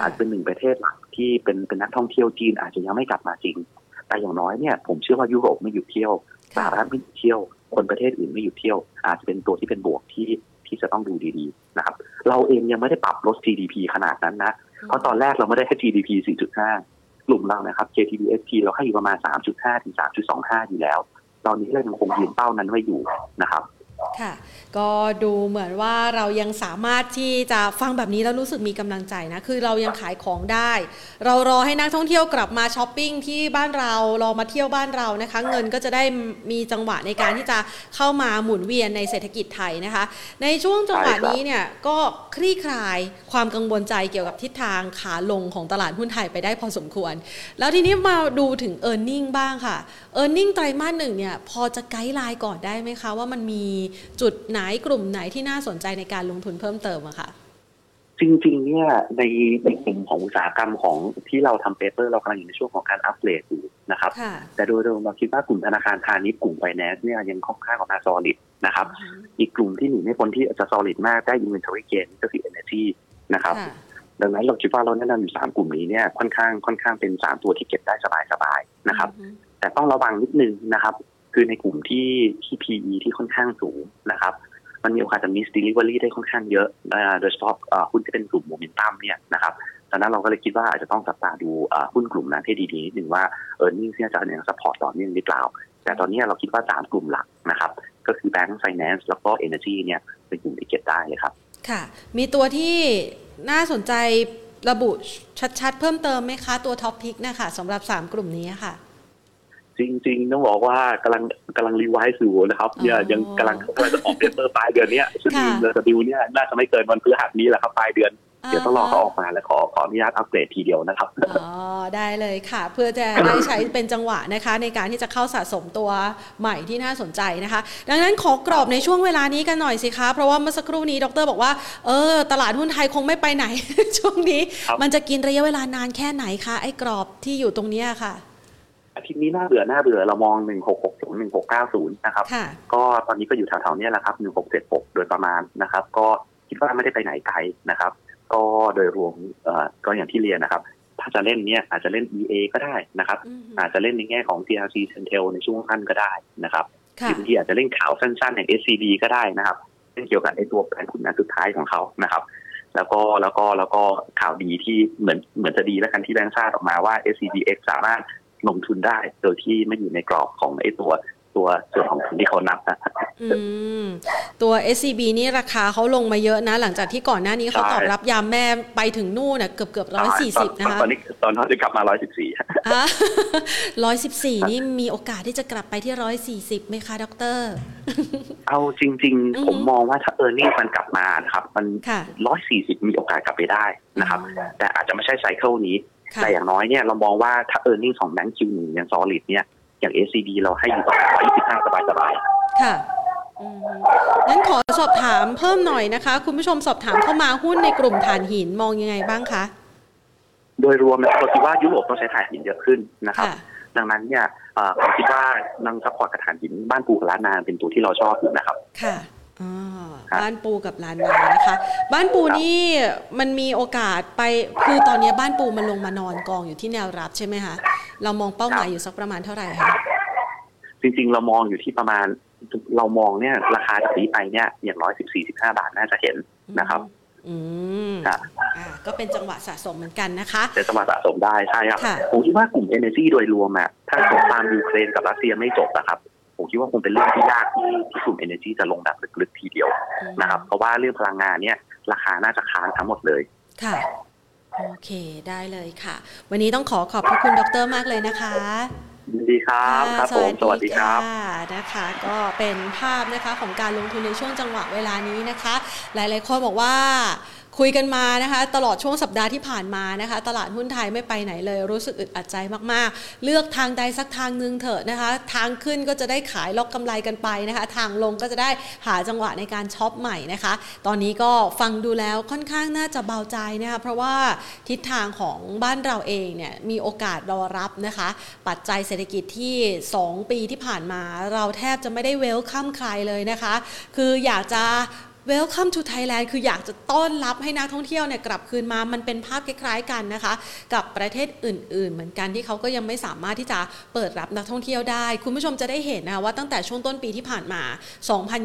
อาจเป็นหนึ่งประเทศหลักที่เป็นนักท่องเที่ยวจีนอาจจะยังไม่กลับมาจริงแต่อย่างน้อยเนี่ยผมเชื่อว่ายุโรปไม่หยุดเที่ยวสหรัฐไม่หยุดเที่ยวคนประเทศอื่นไม่หยุดเที่ยวอาจจะเป็นตัวที่เป็นบวกที่จะต้องดูดีๆนะครับเราเองยังไม่ได้ปรับลด GDP ขนาดนั้นนะเพราะตอนแรกเราไม่ได้ให้ GDP 4.5 กลุ่มเรานะครับ KTBST เราให้อยู่ประมาณ 3.5 ถึง 3.25 อยู่แล้วตอนนี้เรายังคงยืนเป้านั้นไว้อยู่นะครับค่ะก็ดูเหมือนว่าเรายังสามารถที่จะฟังแบบนี้แล้วรู้สึกมีกำลังใจนะคือเรายังขายของได้เรารอให้นักท่องเที่ยวกลับมาช้อปปิ้งที่บ้านเรารอมาเที่ยวบ้านเรานะคะเงินก็จะได้มีจังหวะในการที่จะเข้ามาหมุนเวียนในเศรษฐกิจไทยนะคะในช่วงจังหวะนี้เนี่ยก็คลี่คลายความกังวลใจเกี่ยวกับทิศทางขาลงของตลาดหุ้นไทยไปได้พอสมควรแล้วทีนี้มาดูถึง earning บ้างค่ะ earning ไตรมาส 1เนี่ยพอจะไกด์ไลน์ก่อนได้ไหมคะว่ามันมีจุดไหนกลุ่มไหนที่น่าสนใจในการลงทุนเพิ่มเติมอะค่ะจริงๆเนี่ยในกลุ่มของอุตสาหกรรมของที่เราทำเปเปอร์เรากำลังอยู่ในช่วงของการอัปเดตอยู่นะครับแต่โดยรวมเราคิดว่ากลุ่มธนาคารพาณิชย์กลุ่มไฟแนนซ์เนี่ยยังค่อนข้างออกมา solid นะครับอีกกลุ่มที่หนีไม่พ้นที่จะ solid มากได้ inventory gain ก็คือ energy นะครับดังนั้นเราคิดว่าเราแนะนำอยู่3กลุ่มนี้เนี่ยค่อนข้างเป็น3ตัวที่เก็บได้สบายๆนะครับแต่ต้องระวังนิดนึงนะครับคือในกลุ่มที่ PE ที่ค่อนข้างสูงนะครับมันมีโอกาสจะ miss delivery ได้ค่อนข้างเยอะโดยเฉพาะหุ้นที่เป็นกลุ่มโมเมนตัมเนี่ยนะครับดังนั้นเราก็เลยคิดว่าอาจจะต้องจับตาดูหุ้นกลุ่มนั้นให้ดีๆนิดนึงว่าearnings เนี่ยจะยังซัพพอร์ตต่อเนื่องหรือเปล่าแต่ตอนนี้เราคิดว่า3กลุ่มหลักนะครับก็คือ Bank Finance แล้วก็ Energy เนี่ยเป็นกลุ่มที่เก็บได้เลยครับค่ะมีตัวที่น่าสนใจระบุชัดๆเพิ่มเติมไหมคะตัว Top Pick นะคะสำหรับ3กลุ่มนี้ค่ะจริงๆต้องบอกว่ากำลังรีไวซ์อยู่นะครับเนี่ยยังกำลังจะออกเปเปอร์ปลายเดือนนี้ซึ่งจะดิวเนี่ยน่าจะไม่เกินวันพฤหัสนี้แหละครับปลายเดือนเดี๋ยวต้องรอเขาออกมาแล้วขออนุญาตอัปเดตทีเดียวนะครับอ๋อได้เลยค่ะเพื่อจะได้ใช้เป็นจังหวะนะคะในการที่จะเข้าสะสมตัวใหม่ที่น่าสนใจนะคะดังนั้นขอกรอบในช่วงเวลานี้กันหน่อยสิคะเพราะว่าเมื่อสักครู่นี้ดร.บอกว่าตลาดหุ้นไทยคงไม่ไปไหน ช่วงนี้มันจะกินระยะเวลานานแค่ไหนคะไอ้กรอบที่อยู่ตรงนี้ค่ะอาทิตย์นี้น่าเบื่อเรามอง1660 1690นะครับก็ตอนนี้ก็อยู่แถวๆนี้แหละครับ1676โดยประมาณนะครับก็คิดว่าไม่ได้ไปไหนไกลนะครับก็โดยรวมก็อย่างที่เรียนนะครับถ้าจะเล่นเนี่ยอาจจะเล่น EA ก็ได้นะครับอาจจะเล่นในแง่ของ CRC Central ในช่วงขั้นก็ได้นะครับบางทีอาจจะเล่นข่าวสั้นๆอย่าง SCD ก็ได้นะครับเรื่องเกี่ยวกับไอ้ตัวแผนคุณนัดสุดท้ายของเขานะครับแล้วก็ข่าวดีที่เหมือนจะดีแล้วกันที่แบงก์ชาติออกมาว่า SCDX สามารถลงทุนได้โดยที่ไม่อยู่ในกรอบของไอ้ตัวส่วนของที่เขานับนะตัว SCB นี่ราคาเขาลงมาเยอะนะหลังจากที่ก่อนหน้านี้เขาตอบรับยามแม่ไปถึงนู่นน่ะเกือบ140นะคะตอนเขาจะกลับมา114อ่ะ114นี่มีโอกาสที่จะกลับไปที่140ไหมคะดร.เอาจริงๆผมมองว่าถ้าearningมันกลับมานะครับมัน140มีโอกาสกลับไปได้นะครับแต่อาจจะไม่ใช่ไซเคิลนี้แต่อย่างน้อยเนี่ยเรามองว่าถ้า earning ของแบงก์ Q1 ยัง solid เนี่ยอย่าง SCB เราให้อยู่ต่อ25สบายๆค่ะงั้นขอสอบถามเพิ่มหน่อยนะคะคุณผู้ชมสอบถามเข้ามาหุ้นในกลุ่มถ่านหินมองยังไงบ้างคะโดยรวมเราคิดว่ายุโรปต้องใช้ถ่านหินเยอะขึ้นนะครับ ดังนั้นเนี่ยผมคิดว่านั่งซัพพอร์ตกระถางหินบ้านปูกับล้านนาเป็นตัวที่เราชอบอยู่นะครับค่ะบ้านปูกับล้านนานะคะบ้านปูนี่มันมีโอกาสไปคือตอนนี้บ้านปูมันลงมานอนกองอยู่ที่แนวรับใช่ไหมคะเรามองเป้าหมายอยู่สักประมาณเท่าไหร่คะจริงๆเรามองอยู่ที่ประมาณเรามองเนี่ยราคาจากนี้ไปเนี่ยอย่างร้อยสิบสี่สิบห้าบาทน่าจะเห็นนะครับก็เป็นจังหวะสะสมเหมือนกันนะคะเป็นจังหวะสะสมได้ใช่ครับผมคิดว่ากลุ่ม energy โดยรวมอ่ะถ้าสงครามยูเครนกับรัสเซียไม่จบนะครับผมคิดว่าคงเป็นเรื่องที่ยากที่กลุ่ม energy จะลงดับลึกๆทีเดียวนะครับเพราะว่าเรื่องพลังงานเนี่ยราคาน่าจะค้างทั้งหมดเลยค่ะโอเคได้เลยค่ะวันนี้ต้องขอบพระคุณดร.มากเลยนะคะดีครับครับผมสวัสดีครับนะคะก็เป็นภาพนะคะของการลงทุนในช่วงจังหวะเวลานี้นะคะหลายๆคนบอกว่าคุยกันมานะคะตลอดช่วงสัปดาห์ที่ผ่านมานะคะตลาดหุ้นไทยไม่ไปไหนเลยรู้สึกอึดอัดใจมากๆเลือกทางใดสักทางนึงเถอะนะคะทางขึ้นก็จะได้ขายล็อกกำไรกันไปนะคะทางลงก็จะได้หาจังหวะในการช็อปใหม่นะคะตอนนี้ก็ฟังดูแล้วค่อนข้างน่าจะเบาใจนะคะเพราะว่าทิศทางของบ้านเราเองเนี่ยมีโอกาสรอรับนะคะปัจจัยเศรษฐกิจที่2ปีที่ผ่านมาเราแทบจะไม่ได้เวลคัมใครเลยนะคะคืออยากจะWelcome to Thailand คืออยากจะต้อนรับให้นักท่องเที่ยวเนี่ยกลับคืนมามันเป็นภาพคล้ายๆกันนะคะกับประเทศอื่นๆเหมือนกันที่เขาก็ยังไม่สามารถที่จะเปิดรับนักท่องเที่ยวได้คุณผู้ชมจะได้เห็นนะคะว่าตั้งแต่ช่วงต้นปีที่ผ่านมา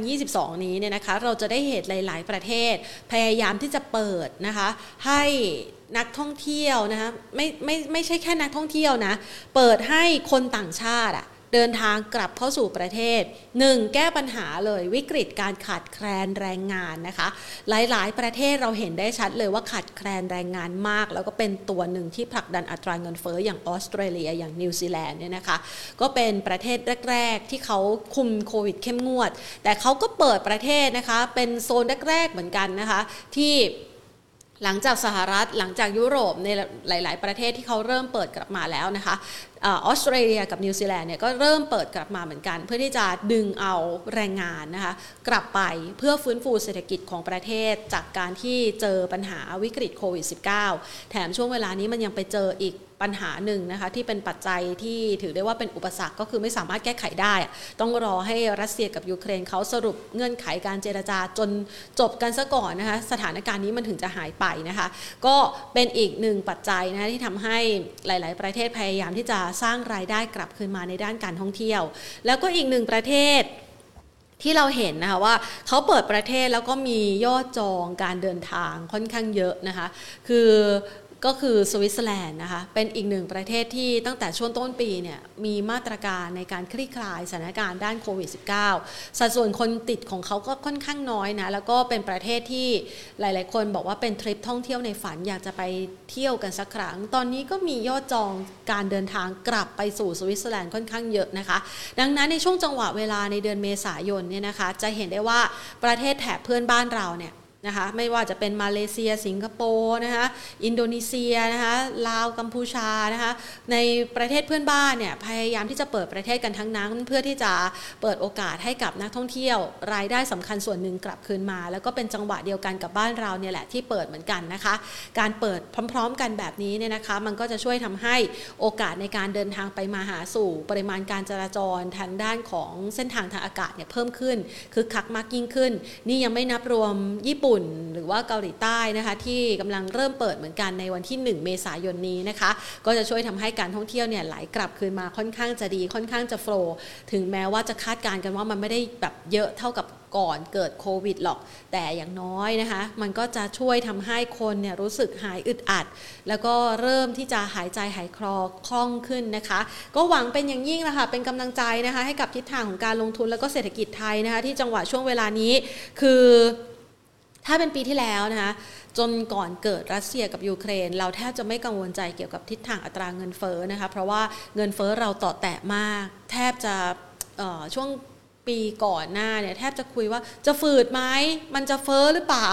2022นี้เนี่ยนะคะเราจะได้เห็นหลายๆประเทศพยายามที่จะเปิดนะคะให้นักท่องเที่ยวนะคะไม่ใช่แค่นักท่องเที่ยวนะเปิดให้คนต่างชาติอะเดินทางกลับเข้าสู่ประเทศ1แก้ปัญหาเลยวิกฤตการขาดแคลนแรงงานนะคะหลายๆประเทศเราเห็นได้ชัดเลยว่าขาดแคลนแรงงานมากแล้วก็เป็นตัวหนึ่งที่ผลักดันอัตราเงินเฟ้ออย่างออสเตรเลียอย่างนิวซีแลนด์เนี่ยนะคะก็เป็นประเทศแรกๆที่เขาคุมโควิดเข้มงวดแต่เขาก็เปิดประเทศนะคะเป็นโซนแรกๆเหมือนกันนะคะที่หลังจากสหรัฐหลังจากยุโรปในหลายๆประเทศที่เขาเริ่มเปิดกลับมาแล้วนะคะออสเตรเลียกับนิวซีแลนด์เนี่ยก็เริ่มเปิดกลับมาเหมือนกันเพื่อที่จะดึงเอาแรงงานนะคะกลับไปเพื่อฟื้นฟูเศรษฐกิจของประเทศจากการที่เจอปัญหาวิกฤตโควิด -19 แถมช่วงเวลานี้มันยังไปเจออีกปัญหาหนึ่งนะคะที่เป็นปัจจัยที่ถือได้ว่าเป็นอุปสรรคก็คือไม่สามารถแก้ไขได้ต้องรอให้รัสเซียกับยูเครนเขาสรุปเงื่อนไขการเจรจาจนจบกันซะก่อนนะคะสถานการณ์นี้มันถึงจะหายไปนะคะก็เป็นอีกหนึ่งปัจจัยนะคะที่ทำให้หลายๆประเทศพยายามที่จะสร้างรายได้กลับคืนมาในด้านการท่องเที่ยวแล้วก็อีกหนึ่งประเทศที่เราเห็นนะคะว่าเขาเปิดประเทศแล้วก็มียอดจองการเดินทางค่อนข้างเยอะนะคะก็คือสวิตเซอร์แลนด์นะคะเป็นอีกหนึ่งประเทศที่ตั้งแต่ช่วงต้นปีเนี่ยมีมาตรการในการคลี่คลายสถานการณ์ด้านโควิด -19 สัดส่วนคนติดของเขาก็ค่อนข้างน้อยนะแล้วก็เป็นประเทศที่หลายๆคนบอกว่าเป็นทริปท่องเที่ยวในฝันอยากจะไปเที่ยวกันสักครั้งตอนนี้ก็มียอดจองการเดินทางกลับไปสู่สวิตเซอร์แลนด์ค่อนข้างเยอะนะคะดังนั้นในช่วงจังหวะเวลาในเดือนเมษายนเนี่ยนะคะจะเห็นได้ว่าประเทศแถบเพื่อนบ้านเราเนี่ยนะคะไม่ว่าจะเป็นมาเลเซียสิงคโปร์นะคะอินโดนีเซียนะคะลาวกัมพูชานะคะในประเทศเพื่อนบ้านเนี่ยพยายามที่จะเปิดประเทศกันทั้งนั้นเพื่อที่จะเปิดโอกาสให้กับนักท่องเที่ยวรายได้สำคัญส่วนหนึ่งกลับคืนมาแล้วก็เป็นจังหวะเดียวกันกับบ้านเราเนี่ยแหละที่เปิดเหมือนกันนะคะการเปิดพร้อมๆกันแบบนี้เนี่ยนะคะมันก็จะช่วยทำให้โอกาสในการเดินทางไปมาหาสู่ปริมาณการจราจรทางด้านของเส้นทางทางอากาศเนี่ยเพิ่มขึ้นคึกคักมากยิ่งขึ้นนี่ยังไม่นับรวมญี่ปุ่นหรือว่าเกาหลีใต้นะคะที่กำลังเริ่มเปิดเหมือนกันในวันที่1เมษายนนี้นะคะก็จะช่วยทำให้การท่องเที่ยวเนี่ยไหลกลับคืนมาค่อนข้างจะดีค่อนข้างจะโฟลว์ถึงแม้ว่าจะคาดการณ์กันว่ามันไม่ได้แบบเยอะเท่ากับก่อนเกิดโควิดหรอกแต่อย่างน้อยนะคะมันก็จะช่วยทำให้คนเนี่ยรู้สึกหายอึดอัดแล้วก็เริ่มที่จะหายใจหายคอคล่องขึ้นนะคะก็หวังเป็นอย่างยิ่งนะคะเป็นกำลังใจนะคะให้กับทิศทางของการลงทุนแล้วก็เศรษฐกิจไทยนะคะที่จังหวะช่วงเวลานี้คือถ้าเป็นปีที่แล้วนะคะจนก่อนเกิดรัสเซียกับยูเครนเราแทบจะไม่กังวลใจเกี่ยวกับทิศทางอัตราเงินเฟ้อนะคะเพราะว่าเงินเฟ้อเราต่อแตะมากแทบจะช่วงปีก่อนหน้าเนี่ยแทบจะคุยว่าจะฝืดไหมมันจะเฟ้อหรือเปล่า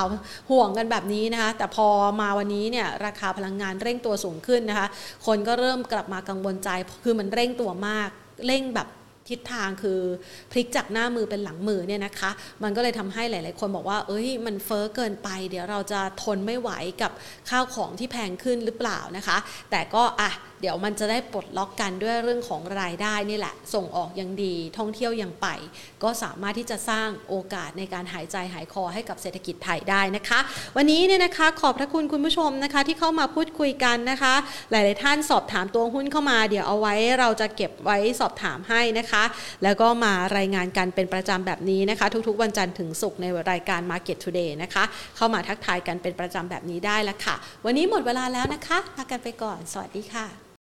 ห่วงกันแบบนี้นะคะแต่พอมาวันนี้เนี่ยราคาพลังงานเร่งตัวสูงขึ้นนะคะคนก็เริ่มกลับมากังวลใจคือมันเร่งตัวมากเร่งแบบทิศทางคือพลิกจากหน้ามือเป็นหลังมือเนี่ยนะคะมันก็เลยทำให้หลายๆคนบอกว่าเอ้ยมันเฟ้อเกินไปเดี๋ยวเราจะทนไม่ไหวกับข้าวของที่แพงขึ้นหรือเปล่านะคะแต่ก็ เดี๋ยวมันจะได้ปลดล็อกกันด้วยเรื่องของรายได้นี่แหละส่งออกยังดีท่องเที่ยวยังไปก็สามารถที่จะสร้างโอกาสในการหายใจหายคอให้กับเศรษฐกิจไทยได้นะคะวันนี้เนี่ยนะคะขอบพระคุณคุณผู้ชมนะคะที่เข้ามาพูดคุยกันนะคะหลายๆท่านสอบถามตัวหุ้นเข้ามาเดี๋ยวเอาไว้เราจะเก็บไว้สอบถามให้นะคะแล้วก็มารายงานกันเป็นประจำแบบนี้นะคะทุกๆวันจันทร์ถึงศุกร์ในรายการ Market Today นะคะเข้ามาทักทายกันเป็นประจำแบบนี้ได้ละค่ะวันนี้หมดเวลาแล้วนะคะลากันไปก่อนสวัสดีค่ะ